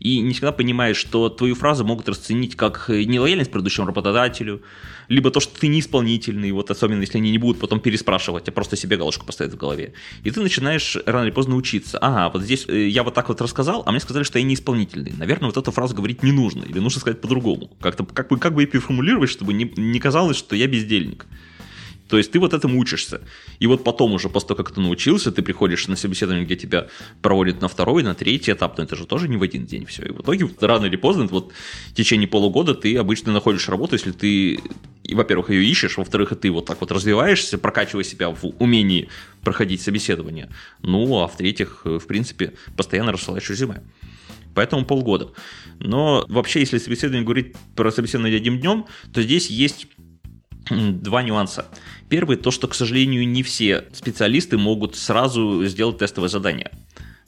И не всегда понимаешь, что твою фразу могут расценить как нелояльность предыдущему работодателю, либо то, что ты неисполнительный, вот особенно если они не будут потом переспрашивать, а просто себе галочку поставят в голове. И ты начинаешь рано или поздно учиться. Ага, вот здесь я вот так вот рассказал, а мне сказали, что я неисполнительный. Наверное, вот эту фразу говорить не нужно, или нужно сказать по-другому. Как-то, как бы, как бы и переформулировать, чтобы не, не казалось, что я бездельник. То есть ты вот этому учишься. И вот потом уже, после того, как ты научился, ты приходишь на собеседование, где тебя проводят на второй, на третий этап, но это же тоже не в один день все. И в итоге рано или поздно, вот в течение полугода ты обычно находишь работу, если ты, и, во-первых, ее ищешь, во-вторых, ты вот так вот развиваешься, прокачивая себя в умении проходить собеседование. Ну, а в-третьих, в принципе, постоянно рассылаешь резюме. Поэтому полгода. Но вообще, если собеседование говорить про собеседование одним днем, то здесь есть два нюанса. Первый, то, что, к сожалению, не все специалисты могут сразу сделать тестовое задание.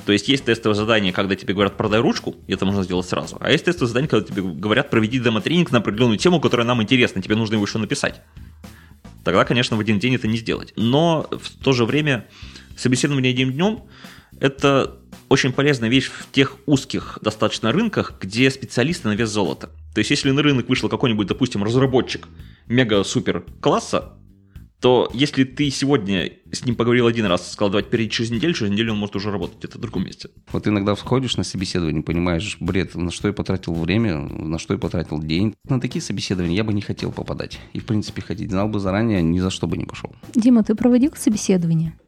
То есть есть тестовое задание, когда тебе говорят «продай ручку», и это можно сделать сразу. А есть тестовое задание, когда тебе говорят «проведи демо-тренинг на определенную тему, которая нам интересна, тебе нужно его еще написать». Тогда, конечно, в один день это не сделать. Но в то же время собеседование одним днем – это очень полезная вещь в тех узких достаточно рынках, где специалисты на вес золота. То есть, если на рынок вышел какой-нибудь, допустим, разработчик мега-супер класса, то если ты сегодня с ним поговорил один раз, сказал, давайте перейти через неделю, через неделю он может уже работать где-то в другом месте. Вот иногда входишь на собеседование, понимаешь, бред, на что я потратил время, на что я потратил день. На такие собеседования я бы не хотел попадать. И, в принципе, ходить. Знал бы заранее, ни за что бы не пошел. Дима, ты проводил собеседование?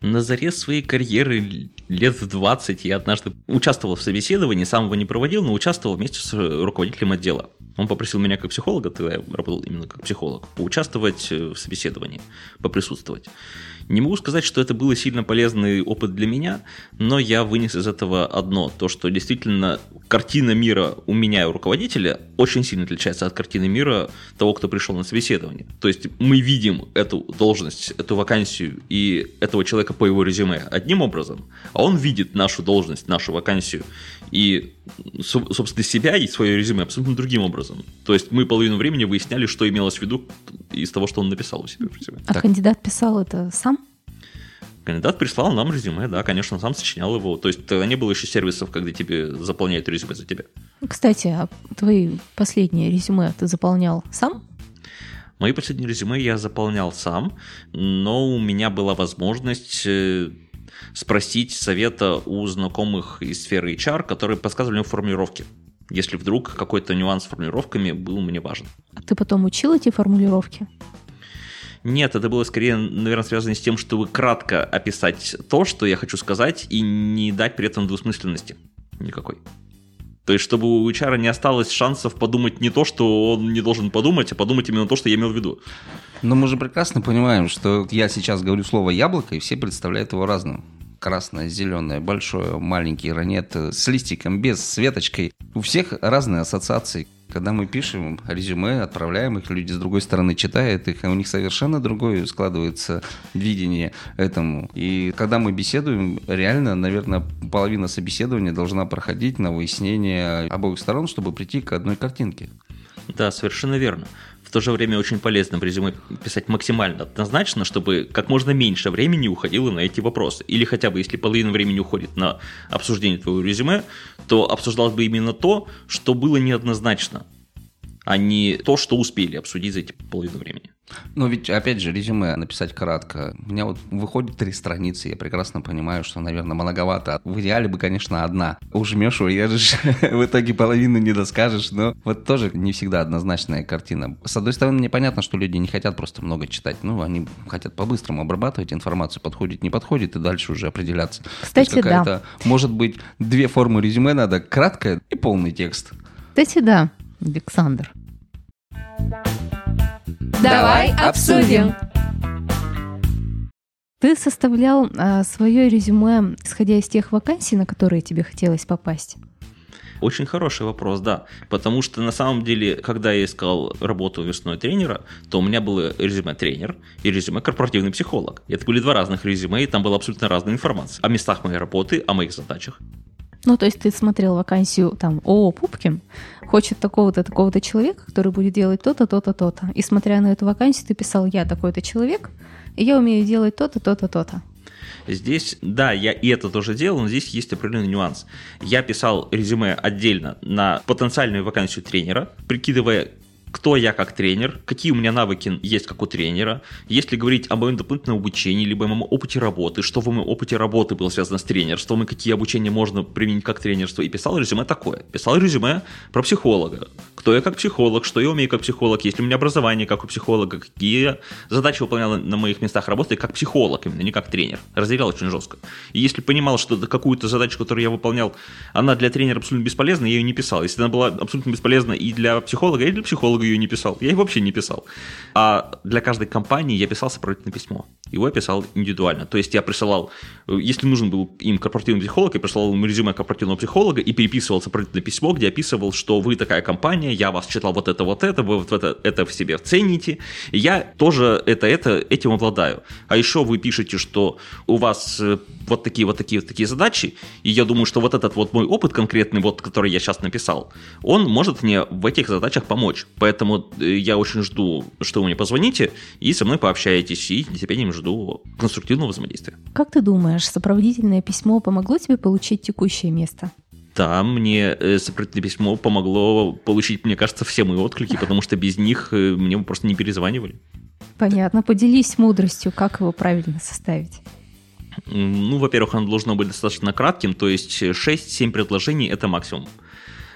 На заре своей карьеры лет в двадцать я однажды участвовал в собеседовании, сам его не проводил, но участвовал вместе с руководителем отдела. Он попросил меня как психолога, тогда я работал именно как психолог, поучаствовать в собеседовании, поприсутствовать. Не могу сказать, что это был сильно полезный опыт для меня, но я вынес из этого одно, то, что действительно картина мира у меня и у руководителя очень сильно отличается от картины мира того, кто пришел на собеседование. То есть мы видим эту должность, эту вакансию и этого человека по его резюме одним образом, а он видит нашу должность, нашу вакансию и, собственно, себя и свое резюме абсолютно другим образом. То есть мы половину времени выясняли, что имелось в виду из того, что он написал у себя в резюме. А так. Кандидат писал это сам? Кандидат прислал нам резюме, да, конечно, сам сочинял его. То есть тогда не было еще сервисов, когда тебе заполняют резюме за тебя. Кстати, а твои последние резюме ты заполнял сам? Мои последние резюме я заполнял сам, но у меня была возможность спросить совета у знакомых из сферы эйч ар, которые подсказывали мне формулировки, если вдруг какой-то нюанс с формулировками был мне важен. А ты потом учил эти формулировки? Нет, это было скорее, наверное, связано с тем, чтобы кратко описать то, что я хочу сказать, и не дать при этом двусмысленности никакой. То есть, чтобы у эйч ар не осталось шансов подумать не то, что он не должен подумать, а подумать именно то, что я имел в виду. Но мы же прекрасно понимаем, что я сейчас говорю слово «яблоко», и все представляют его разным. Красное, зеленое, большое, маленький, ранет, с листиком, без, с веточкой. У всех разные ассоциации. Когда мы пишем резюме, отправляем их, люди с другой стороны читают их, а у них совершенно другое складывается видение этому. И когда мы беседуем, реально, наверное, половина собеседования должна проходить на выяснение обоих сторон, чтобы прийти к одной картинке. Да, совершенно верно. В то же время очень полезно в резюме писать максимально однозначно, чтобы как можно меньше времени уходило на эти вопросы. Или хотя бы, если половина времени уходит на обсуждение твоего резюме, то обсуждалось бы именно то, что было неоднозначно, а не то, что успели обсудить за эти половину времени. Но ведь, опять же, резюме написать кратко. У меня вот выходит три страницы, я прекрасно понимаю, что, наверное, многовато. В идеале бы, конечно, одна. Ужмешь, уедешь, в итоге половину не доскажешь, но вот тоже не всегда однозначная картина. С одной стороны, мне понятно, что люди не хотят просто много читать. Ну, они хотят по-быстрому обрабатывать информацию, подходит, не подходит, и дальше уже определяться. Кстати, да. Может быть, две формы резюме надо, краткое и полный текст. Кстати, да, Александр. Давай обсудим. Ты составлял а, свое резюме, исходя из тех вакансий, на которые тебе хотелось попасть? Очень хороший вопрос, да. Потому что на самом деле, когда я искал работу весной тренера, то у меня было резюме тренер и резюме корпоративный психолог. Это были два разных резюме, и там была абсолютно разная информация о местах моей работы, о моих задачах. Ну, то есть ты смотрел вакансию там ООО «Пупкин», хочет такого-то, такого-то человека, который будет делать то-то, то-то, то-то. И смотря на эту вакансию, ты писал: я такой-то человек, и я умею делать то-то, то-то, то-то. Здесь, да, я и это тоже делал, но здесь есть определенный нюанс. Я писал резюме отдельно на потенциальную вакансию тренера, прикидывая, кто я как тренер, какие у меня навыки есть как у тренера, если говорить о моем дополнительном обучении, либо о моем опыте работы, что в моем опыте работы было связано с тренерством и какие обучения можно применить как тренерство, и писал резюме такое. Писал резюме про психолога. Кто я как психолог, что я умею как психолог, есть ли у меня образование как у психолога, какие задачи выполнял на моих местах работы как психолог, именно не как тренер. Разделял очень жестко. И если понимал, что какую-то задачу, которую я выполнял, она для тренера абсолютно бесполезна, я ее не писал. Если она была абсолютно бесполезна и для психолога, и для психолога, ее не писал. Я их вообще не писал. А для каждой компании я писал сопроводительное письмо. Его я писал индивидуально. То есть я присылал, если нужен был им корпоративный психолог, я присылал им резюме корпоративного психолога и переписывал сопроводительное письмо, где описывал, что вы такая компания, я вас читал вот это, вот это, вы вот это, это в себе цените, я тоже это, это, этим обладаю. А еще вы пишете, что у вас вот такие, вот такие, вот такие задачи, и я думаю, что вот этот вот мой опыт конкретный, вот который я сейчас написал, он может мне в этих задачах помочь. Поэтому я очень жду, что вы мне позвоните и со мной пообщаетесь, и с нетерпением жду конструктивного взаимодействия. Как ты думаешь, сопроводительное письмо помогло тебе получить текущее место? Да, мне сопроводительное письмо помогло получить, мне кажется, все мои отклики, потому что без них мне просто не перезванивали. Понятно. Поделись мудростью, как его правильно составить. Ну, во-первых, оно должно быть достаточно кратким, то есть шесть-семь предложений – это максимум.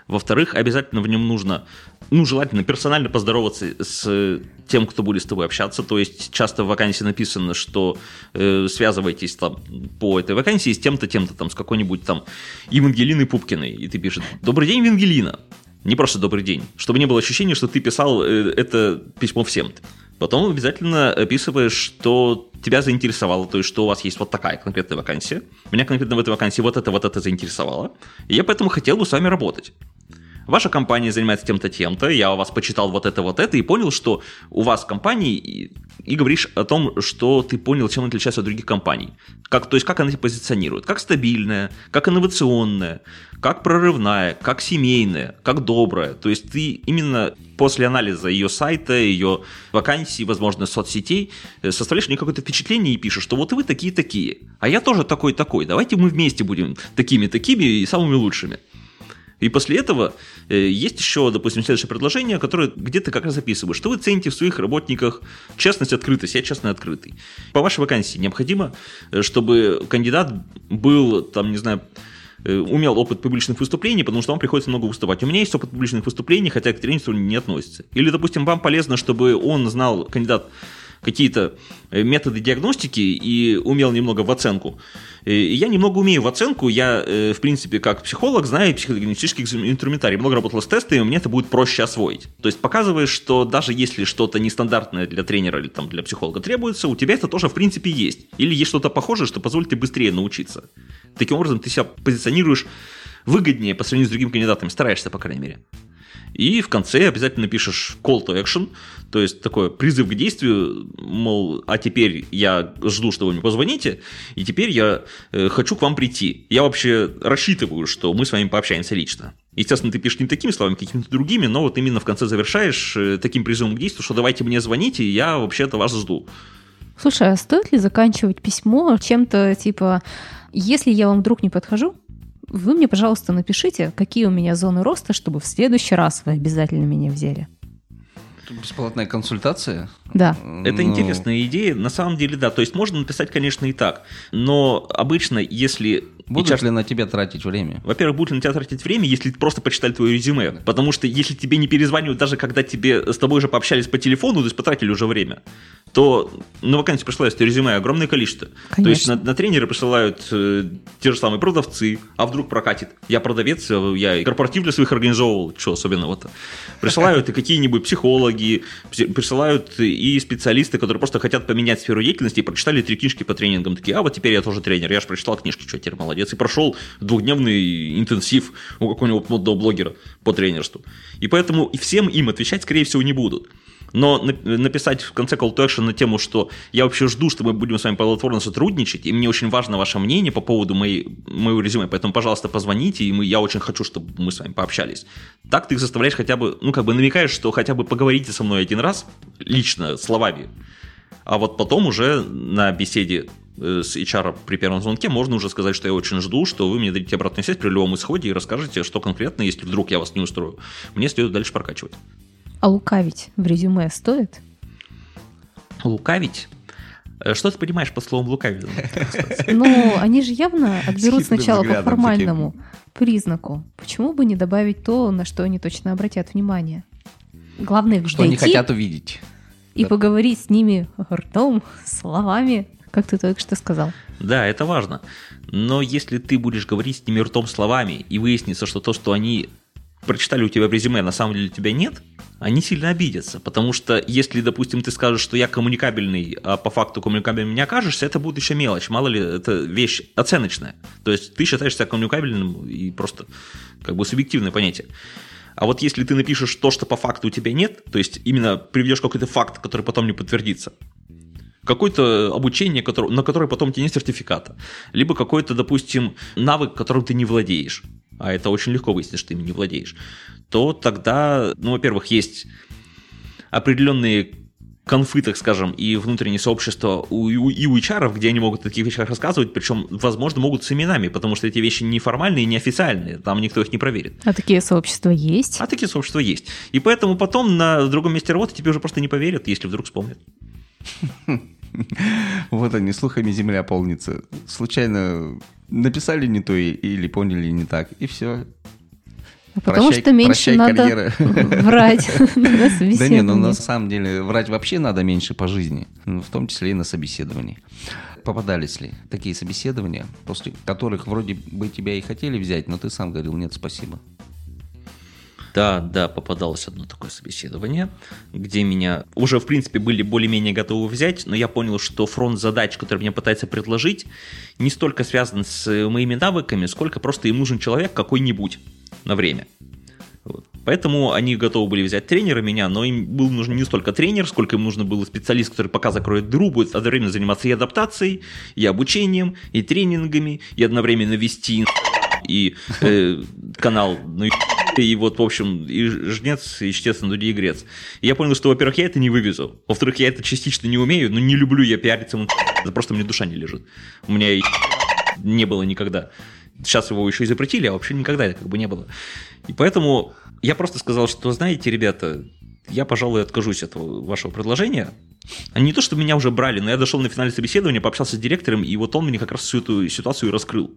Во-вторых, обязательно в нем нужно, ну, желательно персонально поздороваться с тем, кто будет с тобой общаться. То есть часто в вакансии написано, что э, связывайтесь там по этой вакансии с тем-то, тем-то, там, с какой-нибудь там Евангелиной Пупкиной. И ты пишешь: «Добрый день, Евангелина». Не просто «добрый день», чтобы не было ощущения, что ты писал э, это письмо всем. Потом обязательно описываешь, что тебя заинтересовало, то есть что у вас есть вот такая конкретная вакансия. Меня конкретно в этой вакансии вот это, вот это заинтересовало, и я поэтому хотел бы с вами работать. Ваша компания занимается тем-то, тем-то, я у вас почитал вот это, вот это, и понял, что у вас в компании, и, и говоришь о том, что ты понял, чем она отличается от других компаний. Как, то есть, как она себя позиционирует, как стабильная, как инновационная, как прорывная, как семейная, как добрая. То есть, ты именно после анализа ее сайта, ее вакансий, возможно, соцсетей, составляешь мне какое-то впечатление и пишешь, что вот и вы такие-такие, а я тоже такой-такой, давайте мы вместе будем такими-такими и самыми лучшими. И после этого э, есть еще, допустим, следующее предложение, которое где-то как раз описывает, что вы цените в своих работниках честность, открытость. Я честный, открытый. По вашей вакансии необходимо, чтобы кандидат был, там, не знаю, умел опыт публичных выступлений, потому что вам приходится много выступать. У меня есть опыт публичных выступлений, хотя к тренерству не относится. Или, допустим, вам полезно, чтобы он знал, кандидат, какие-то методы диагностики и умел немного в оценку. И я немного умею в оценку, я, в принципе, как психолог, знаю психологический инструментарий, много работал с тестами, мне это будет проще освоить. То есть показываешь, что даже если что-то нестандартное для тренера или там, для психолога требуется, у тебя это тоже, в принципе, есть. Или есть что-то похожее, что позволит тебе быстрее научиться. Таким образом, ты себя позиционируешь выгоднее по сравнению с другими кандидатами, стараешься, по крайней мере. И в конце обязательно пишешь call to action, то есть такой призыв к действию, мол, а теперь я жду, что вы мне позвоните, и теперь я э, хочу к вам прийти. Я вообще рассчитываю, что мы с вами пообщаемся лично. Естественно, ты пишешь не такими словами, какими-то другими, но вот именно в конце завершаешь таким призывом к действию, что давайте мне звоните, и я вообще-то вас жду. Слушай, а стоит ли заканчивать письмо чем-то типа «если я вам вдруг не подхожу, вы мне, пожалуйста, напишите, какие у меня зоны роста, чтобы в следующий раз вы обязательно меня взяли». Бесплатная консультация? Да. Но... Это интересная идея. На самом деле, да. То есть можно написать, конечно, и так. Но обычно, если... Будут эйч ар... ли на тебя тратить время? Во-первых, будут ли на тебя тратить время, если просто почитали твое резюме. Да. Потому что если тебе не перезванивают, даже когда тебе с тобой уже пообщались по телефону, то есть потратили уже время, то на вакансию присылают резюме огромное количество. Конечно. То есть на, на тренера присылают э, те же самые продавцы. А вдруг прокатит? Я продавец, я корпоратив для своих организовывал. Чего особенного-то? Присылают и какие-нибудь психологи, присылают и специалисты, которые просто хотят поменять сферу деятельности и прочитали три книжки по тренингам. Такие, а вот теперь я тоже тренер, я же прочитал книжки, что теперь молодец. И прошел двухдневный интенсив у какого-нибудь модного блогера по тренерству. И поэтому всем им отвечать, скорее всего, не будут. Но написать в конце call to action на тему, что я вообще жду, что мы будем с вами плодотворно сотрудничать, и мне очень важно ваше мнение по поводу моей, моего резюме, поэтому, пожалуйста, позвоните, и мы, я очень хочу, чтобы мы с вами пообщались. Так ты их заставляешь хотя бы, ну как бы намекаешь, что хотя бы поговорите со мной один раз, лично, словами. А вот потом уже на беседе с эйч ар при первом звонке можно уже сказать, что я очень жду, что вы мне дадите обратную связь при любом исходе и расскажете, что конкретно, если вдруг я вас не устрою, мне следует дальше прокачивать. А лукавить в резюме стоит? Лукавить? Что ты понимаешь под словом лукавить? Ну, они же явно отберут сначала по формальному признаку. Почему бы не добавить то, на что они точно обратят внимание? Главное, что они хотят увидеть. И поговорить с ними ртом, словами, как ты только что сказал. Да, это важно. Но если ты будешь говорить с ними ртом, словами, и выяснится, что то, что они прочитали у тебя в резюме, на самом деле у тебя нет, они сильно обидятся. Потому что если, допустим, ты скажешь, что я коммуникабельный, а по факту коммуникабельным не окажешься, это будет еще мелочь. Мало ли, это вещь оценочная. То есть ты считаешь себя коммуникабельным и просто как бы субъективное понятие. А вот если ты напишешь то, что по факту у тебя нет, то есть именно приведешь какой-то факт, который потом не подтвердится, какое-то обучение, на которое потом у тебя нет сертификата, либо какой-то, допустим, навык, которым ты не владеешь, а это очень легко выяснить, что ты им не владеешь, то тогда, ну, во-первых, есть определенные конфы, так скажем, и внутреннее сообщество у, и, у, и у эйч ар, где они могут о таких вещах рассказывать, причем, возможно, могут с именами, потому что эти вещи неформальные и неофициальные, там никто их не проверит. А такие сообщества есть? А такие сообщества есть. И поэтому потом на другом месте работы тебе уже просто не поверят, если вдруг вспомнят. Вот они, слухами земля полнится. Случайно написали не то или поняли не так, и все. А потому прощай, что меньше надо карьера. Врать на собеседовании. Да не, ну на самом деле врать вообще надо меньше по жизни, в том числе и на собеседовании. Попадались ли такие собеседования, после которых вроде бы тебя и хотели взять, но ты сам говорил нет, спасибо? Да, да, попадалось одно такое собеседование, где меня уже, в принципе, были более-менее готовы взять, но я понял, что фронт задач, который мне пытается предложить, не столько связан с моими навыками, сколько просто им нужен человек какой-нибудь на время. Вот. Поэтому они готовы были взять тренера меня, но им был нужен не столько тренер, сколько им нужно было специалист, который пока закроет дыру, будет одновременно заниматься и адаптацией, и обучением, и тренингами, и одновременно вести и э, канал на И вот, в общем, и жнец, и чтец на дуде, и грец. И я понял, что, во-первых, я это не вывезу. Во-вторых, я это частично не умею, но не люблю я пиариться. Просто мне душа не лежит. У меня и не было никогда. Сейчас его еще и запретили, а вообще никогда как бы не было. И поэтому я просто сказал, что, знаете, ребята, я, пожалуй, откажусь от вашего предложения. Не то, что меня уже брали, но я дошел на финальное собеседование, пообщался с директором, и вот он мне как раз всю эту ситуацию и раскрыл.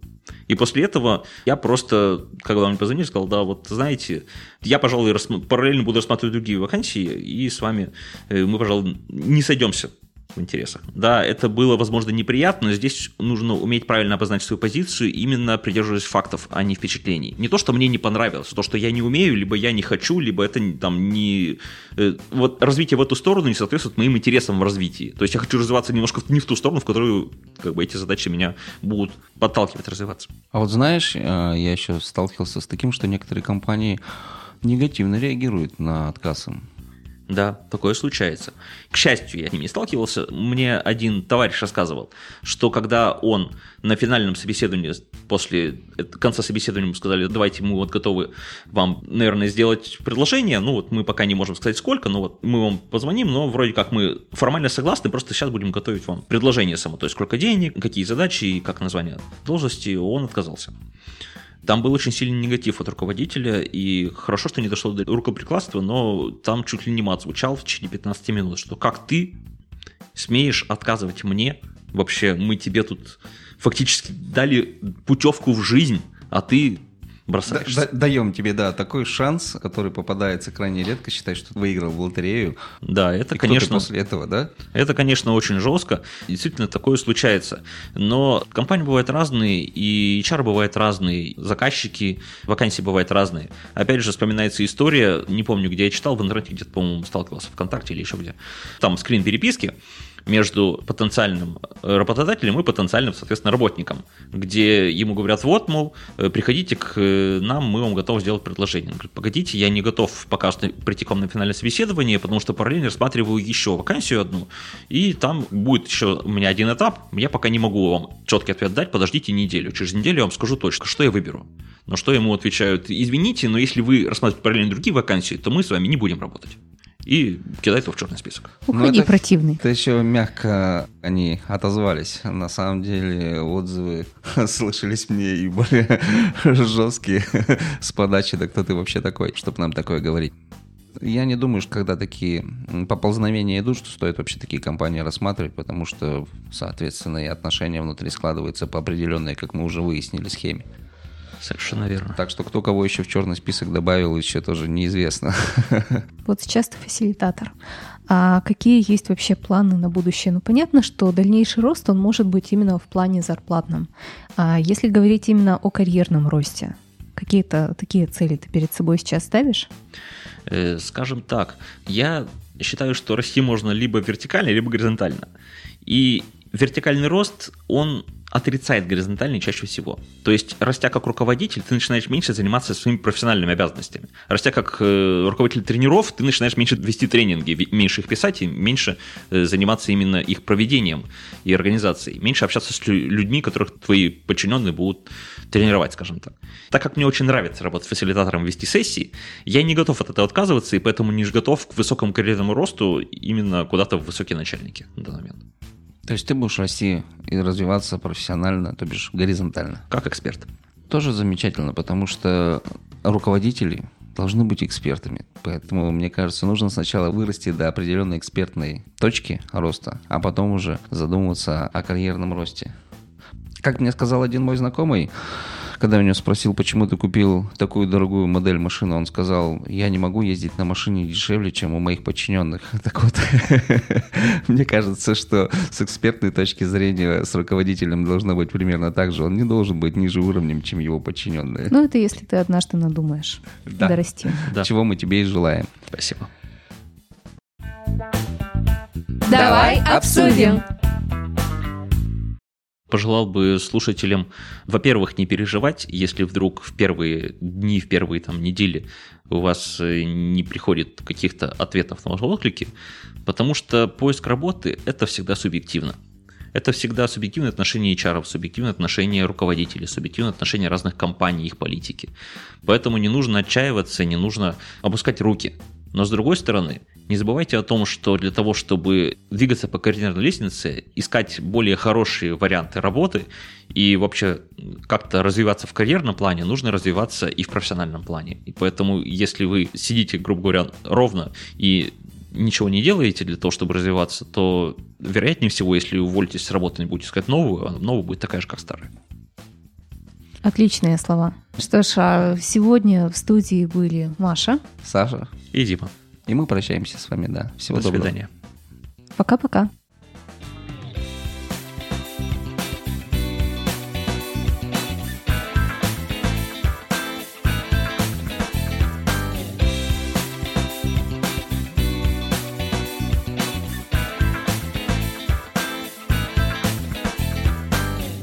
И после этого я просто, когда он мне позвонил, сказал, да, вот знаете, я, пожалуй, параллельно буду рассматривать другие вакансии, и с вами мы, пожалуй, не сойдемся в интересах. Да, это было, возможно, неприятно, но здесь нужно уметь правильно обозначить свою позицию, именно придерживаясь фактов, а не впечатлений. Не то, что мне не понравилось, то, что я не умею, либо я не хочу, либо это там не... Вот развитие в эту сторону не соответствует моим интересам в развитии. То есть я хочу развиваться немножко не в ту сторону, в которую как бы эти задачи меня будут подталкивать развиваться. А вот знаешь, я еще сталкивался с таким, что некоторые компании негативно реагируют на отказы. Да, такое случается. К счастью, я с ним не сталкивался. Мне один товарищ рассказывал, что когда он на финальном собеседовании, после конца собеседования ему сказали, давайте мы вот готовы вам, наверное, сделать предложение, ну вот мы пока не можем сказать сколько, но вот мы вам позвоним, но вроде как мы формально согласны, просто сейчас будем готовить вам предложение само, то есть сколько денег, какие задачи и как название должности, он отказался. Там был очень сильный негатив от руководителя, и хорошо, что не дошло до рукоприкладства, но там чуть ли не мат звучал в течение пятнадцати минут, что как ты смеешь отказывать мне, вообще мы тебе тут фактически дали путевку в жизнь, а ты бросаешься. Да, да, даем тебе, да, такой шанс, который попадается крайне редко, считай, что ты выиграл в лотерею. Да, это, и конечно, после этого, да? Это, конечно, очень жестко. Действительно, такое случается. Но компании бывают разные, и эйч ар бывают разные, заказчики, вакансии бывают разные. Опять же, вспоминается история, не помню, где я читал, в интернете где-то, по-моему, сталкивался, ВКонтакте или еще где. Там скрин переписки между потенциальным работодателем и потенциальным, соответственно, работником, где ему говорят, вот, мол, приходите к нам, мы вам готовы сделать предложение. Он говорит, погодите, я не готов пока что прийти к вам на финальное собеседование, потому что параллельно рассматриваю еще вакансию одну, и там будет еще у меня один этап, я пока не могу вам четкий ответ дать, подождите неделю, через неделю я вам скажу точно, что я выберу. Но что ему отвечают, извините, но если вы рассматриваете параллельно другие вакансии, то мы с вами не будем работать. И кидает его в черный список. Уходи, это, противный. Это еще мягко они отозвались. На самом деле отзывы слышались мне и более жесткие с подачи. Да кто ты вообще такой, чтобы нам такое говорить? Я не думаю, что когда такие поползновения идут, что стоит вообще такие компании рассматривать, потому что, соответственно, и отношения внутри складываются по определенной, как мы уже выяснили, схеме. Совершенно верно. Так что кто кого еще в черный список добавил, еще тоже неизвестно. Вот сейчас ты фасилитатор. А какие есть вообще планы на будущее? Ну, понятно, что дальнейший рост, он может быть именно в плане зарплатном. А если говорить именно о карьерном росте, какие-то такие цели ты перед собой сейчас ставишь? Скажем так, я считаю, что расти можно либо вертикально, либо горизонтально. И вертикальный рост, он отрицает горизонтальный чаще всего. То есть, растя как руководитель, ты начинаешь меньше заниматься своими профессиональными обязанностями. Растя как э, руководитель тренеров, ты начинаешь меньше вести тренинги, меньше их писать и меньше э, заниматься именно их проведением и организацией. Меньше общаться с людьми, которых твои подчиненные будут тренировать, скажем так. Так как мне очень нравится работать фасилитатором, вести сессии, я не готов от этого отказываться, и поэтому не готов к высокому карьерному росту именно куда-то в высокие начальники на данный момент. То есть ты будешь расти и развиваться профессионально, то бишь горизонтально. Как эксперт. Тоже замечательно, потому что руководители должны быть экспертами. Поэтому, мне кажется, нужно сначала вырасти до определенной экспертной точки роста, а потом уже задумываться о карьерном росте. Как мне сказал один мой знакомый, когда я у него спросил, почему ты купил такую дорогую модель машины, он сказал, я не могу ездить на машине дешевле, чем у моих подчиненных. Так вот, мне кажется, что с экспертной точки зрения с руководителем должно быть примерно так же. Он не должен быть ниже уровнем, чем его подчиненные. Ну, это если ты однажды надумаешь дорасти. Чего мы тебе и желаем. Спасибо. Давай обсудим. Пожелал бы слушателям, во-первых, не переживать, если вдруг в первые дни, в первые там, недели у вас не приходит каких-то ответов на ваши отклики, потому что поиск работы – это всегда субъективно. Это всегда субъективное отношение эйч ар, субъективное отношение руководителей, субъективное отношение разных компаний, их политики. Поэтому не нужно отчаиваться, не нужно опускать руки. Но с другой стороны, не забывайте о том, что для того, чтобы двигаться по карьерной лестнице, искать более хорошие варианты работы И вообще как-то развиваться в карьерном плане нужно развиваться и в профессиональном плане. И поэтому если вы сидите, грубо говоря, ровно и ничего не делаете для того, чтобы развиваться, то вероятнее всего, если уволитесь с работы и будете искать новую, а новая будет такая же, как старая. Отличные слова. Что ж, а сегодня в студии были Маша, Саша и Дима. И мы прощаемся с вами, да. Всего До доброго. свидания. Пока-пока.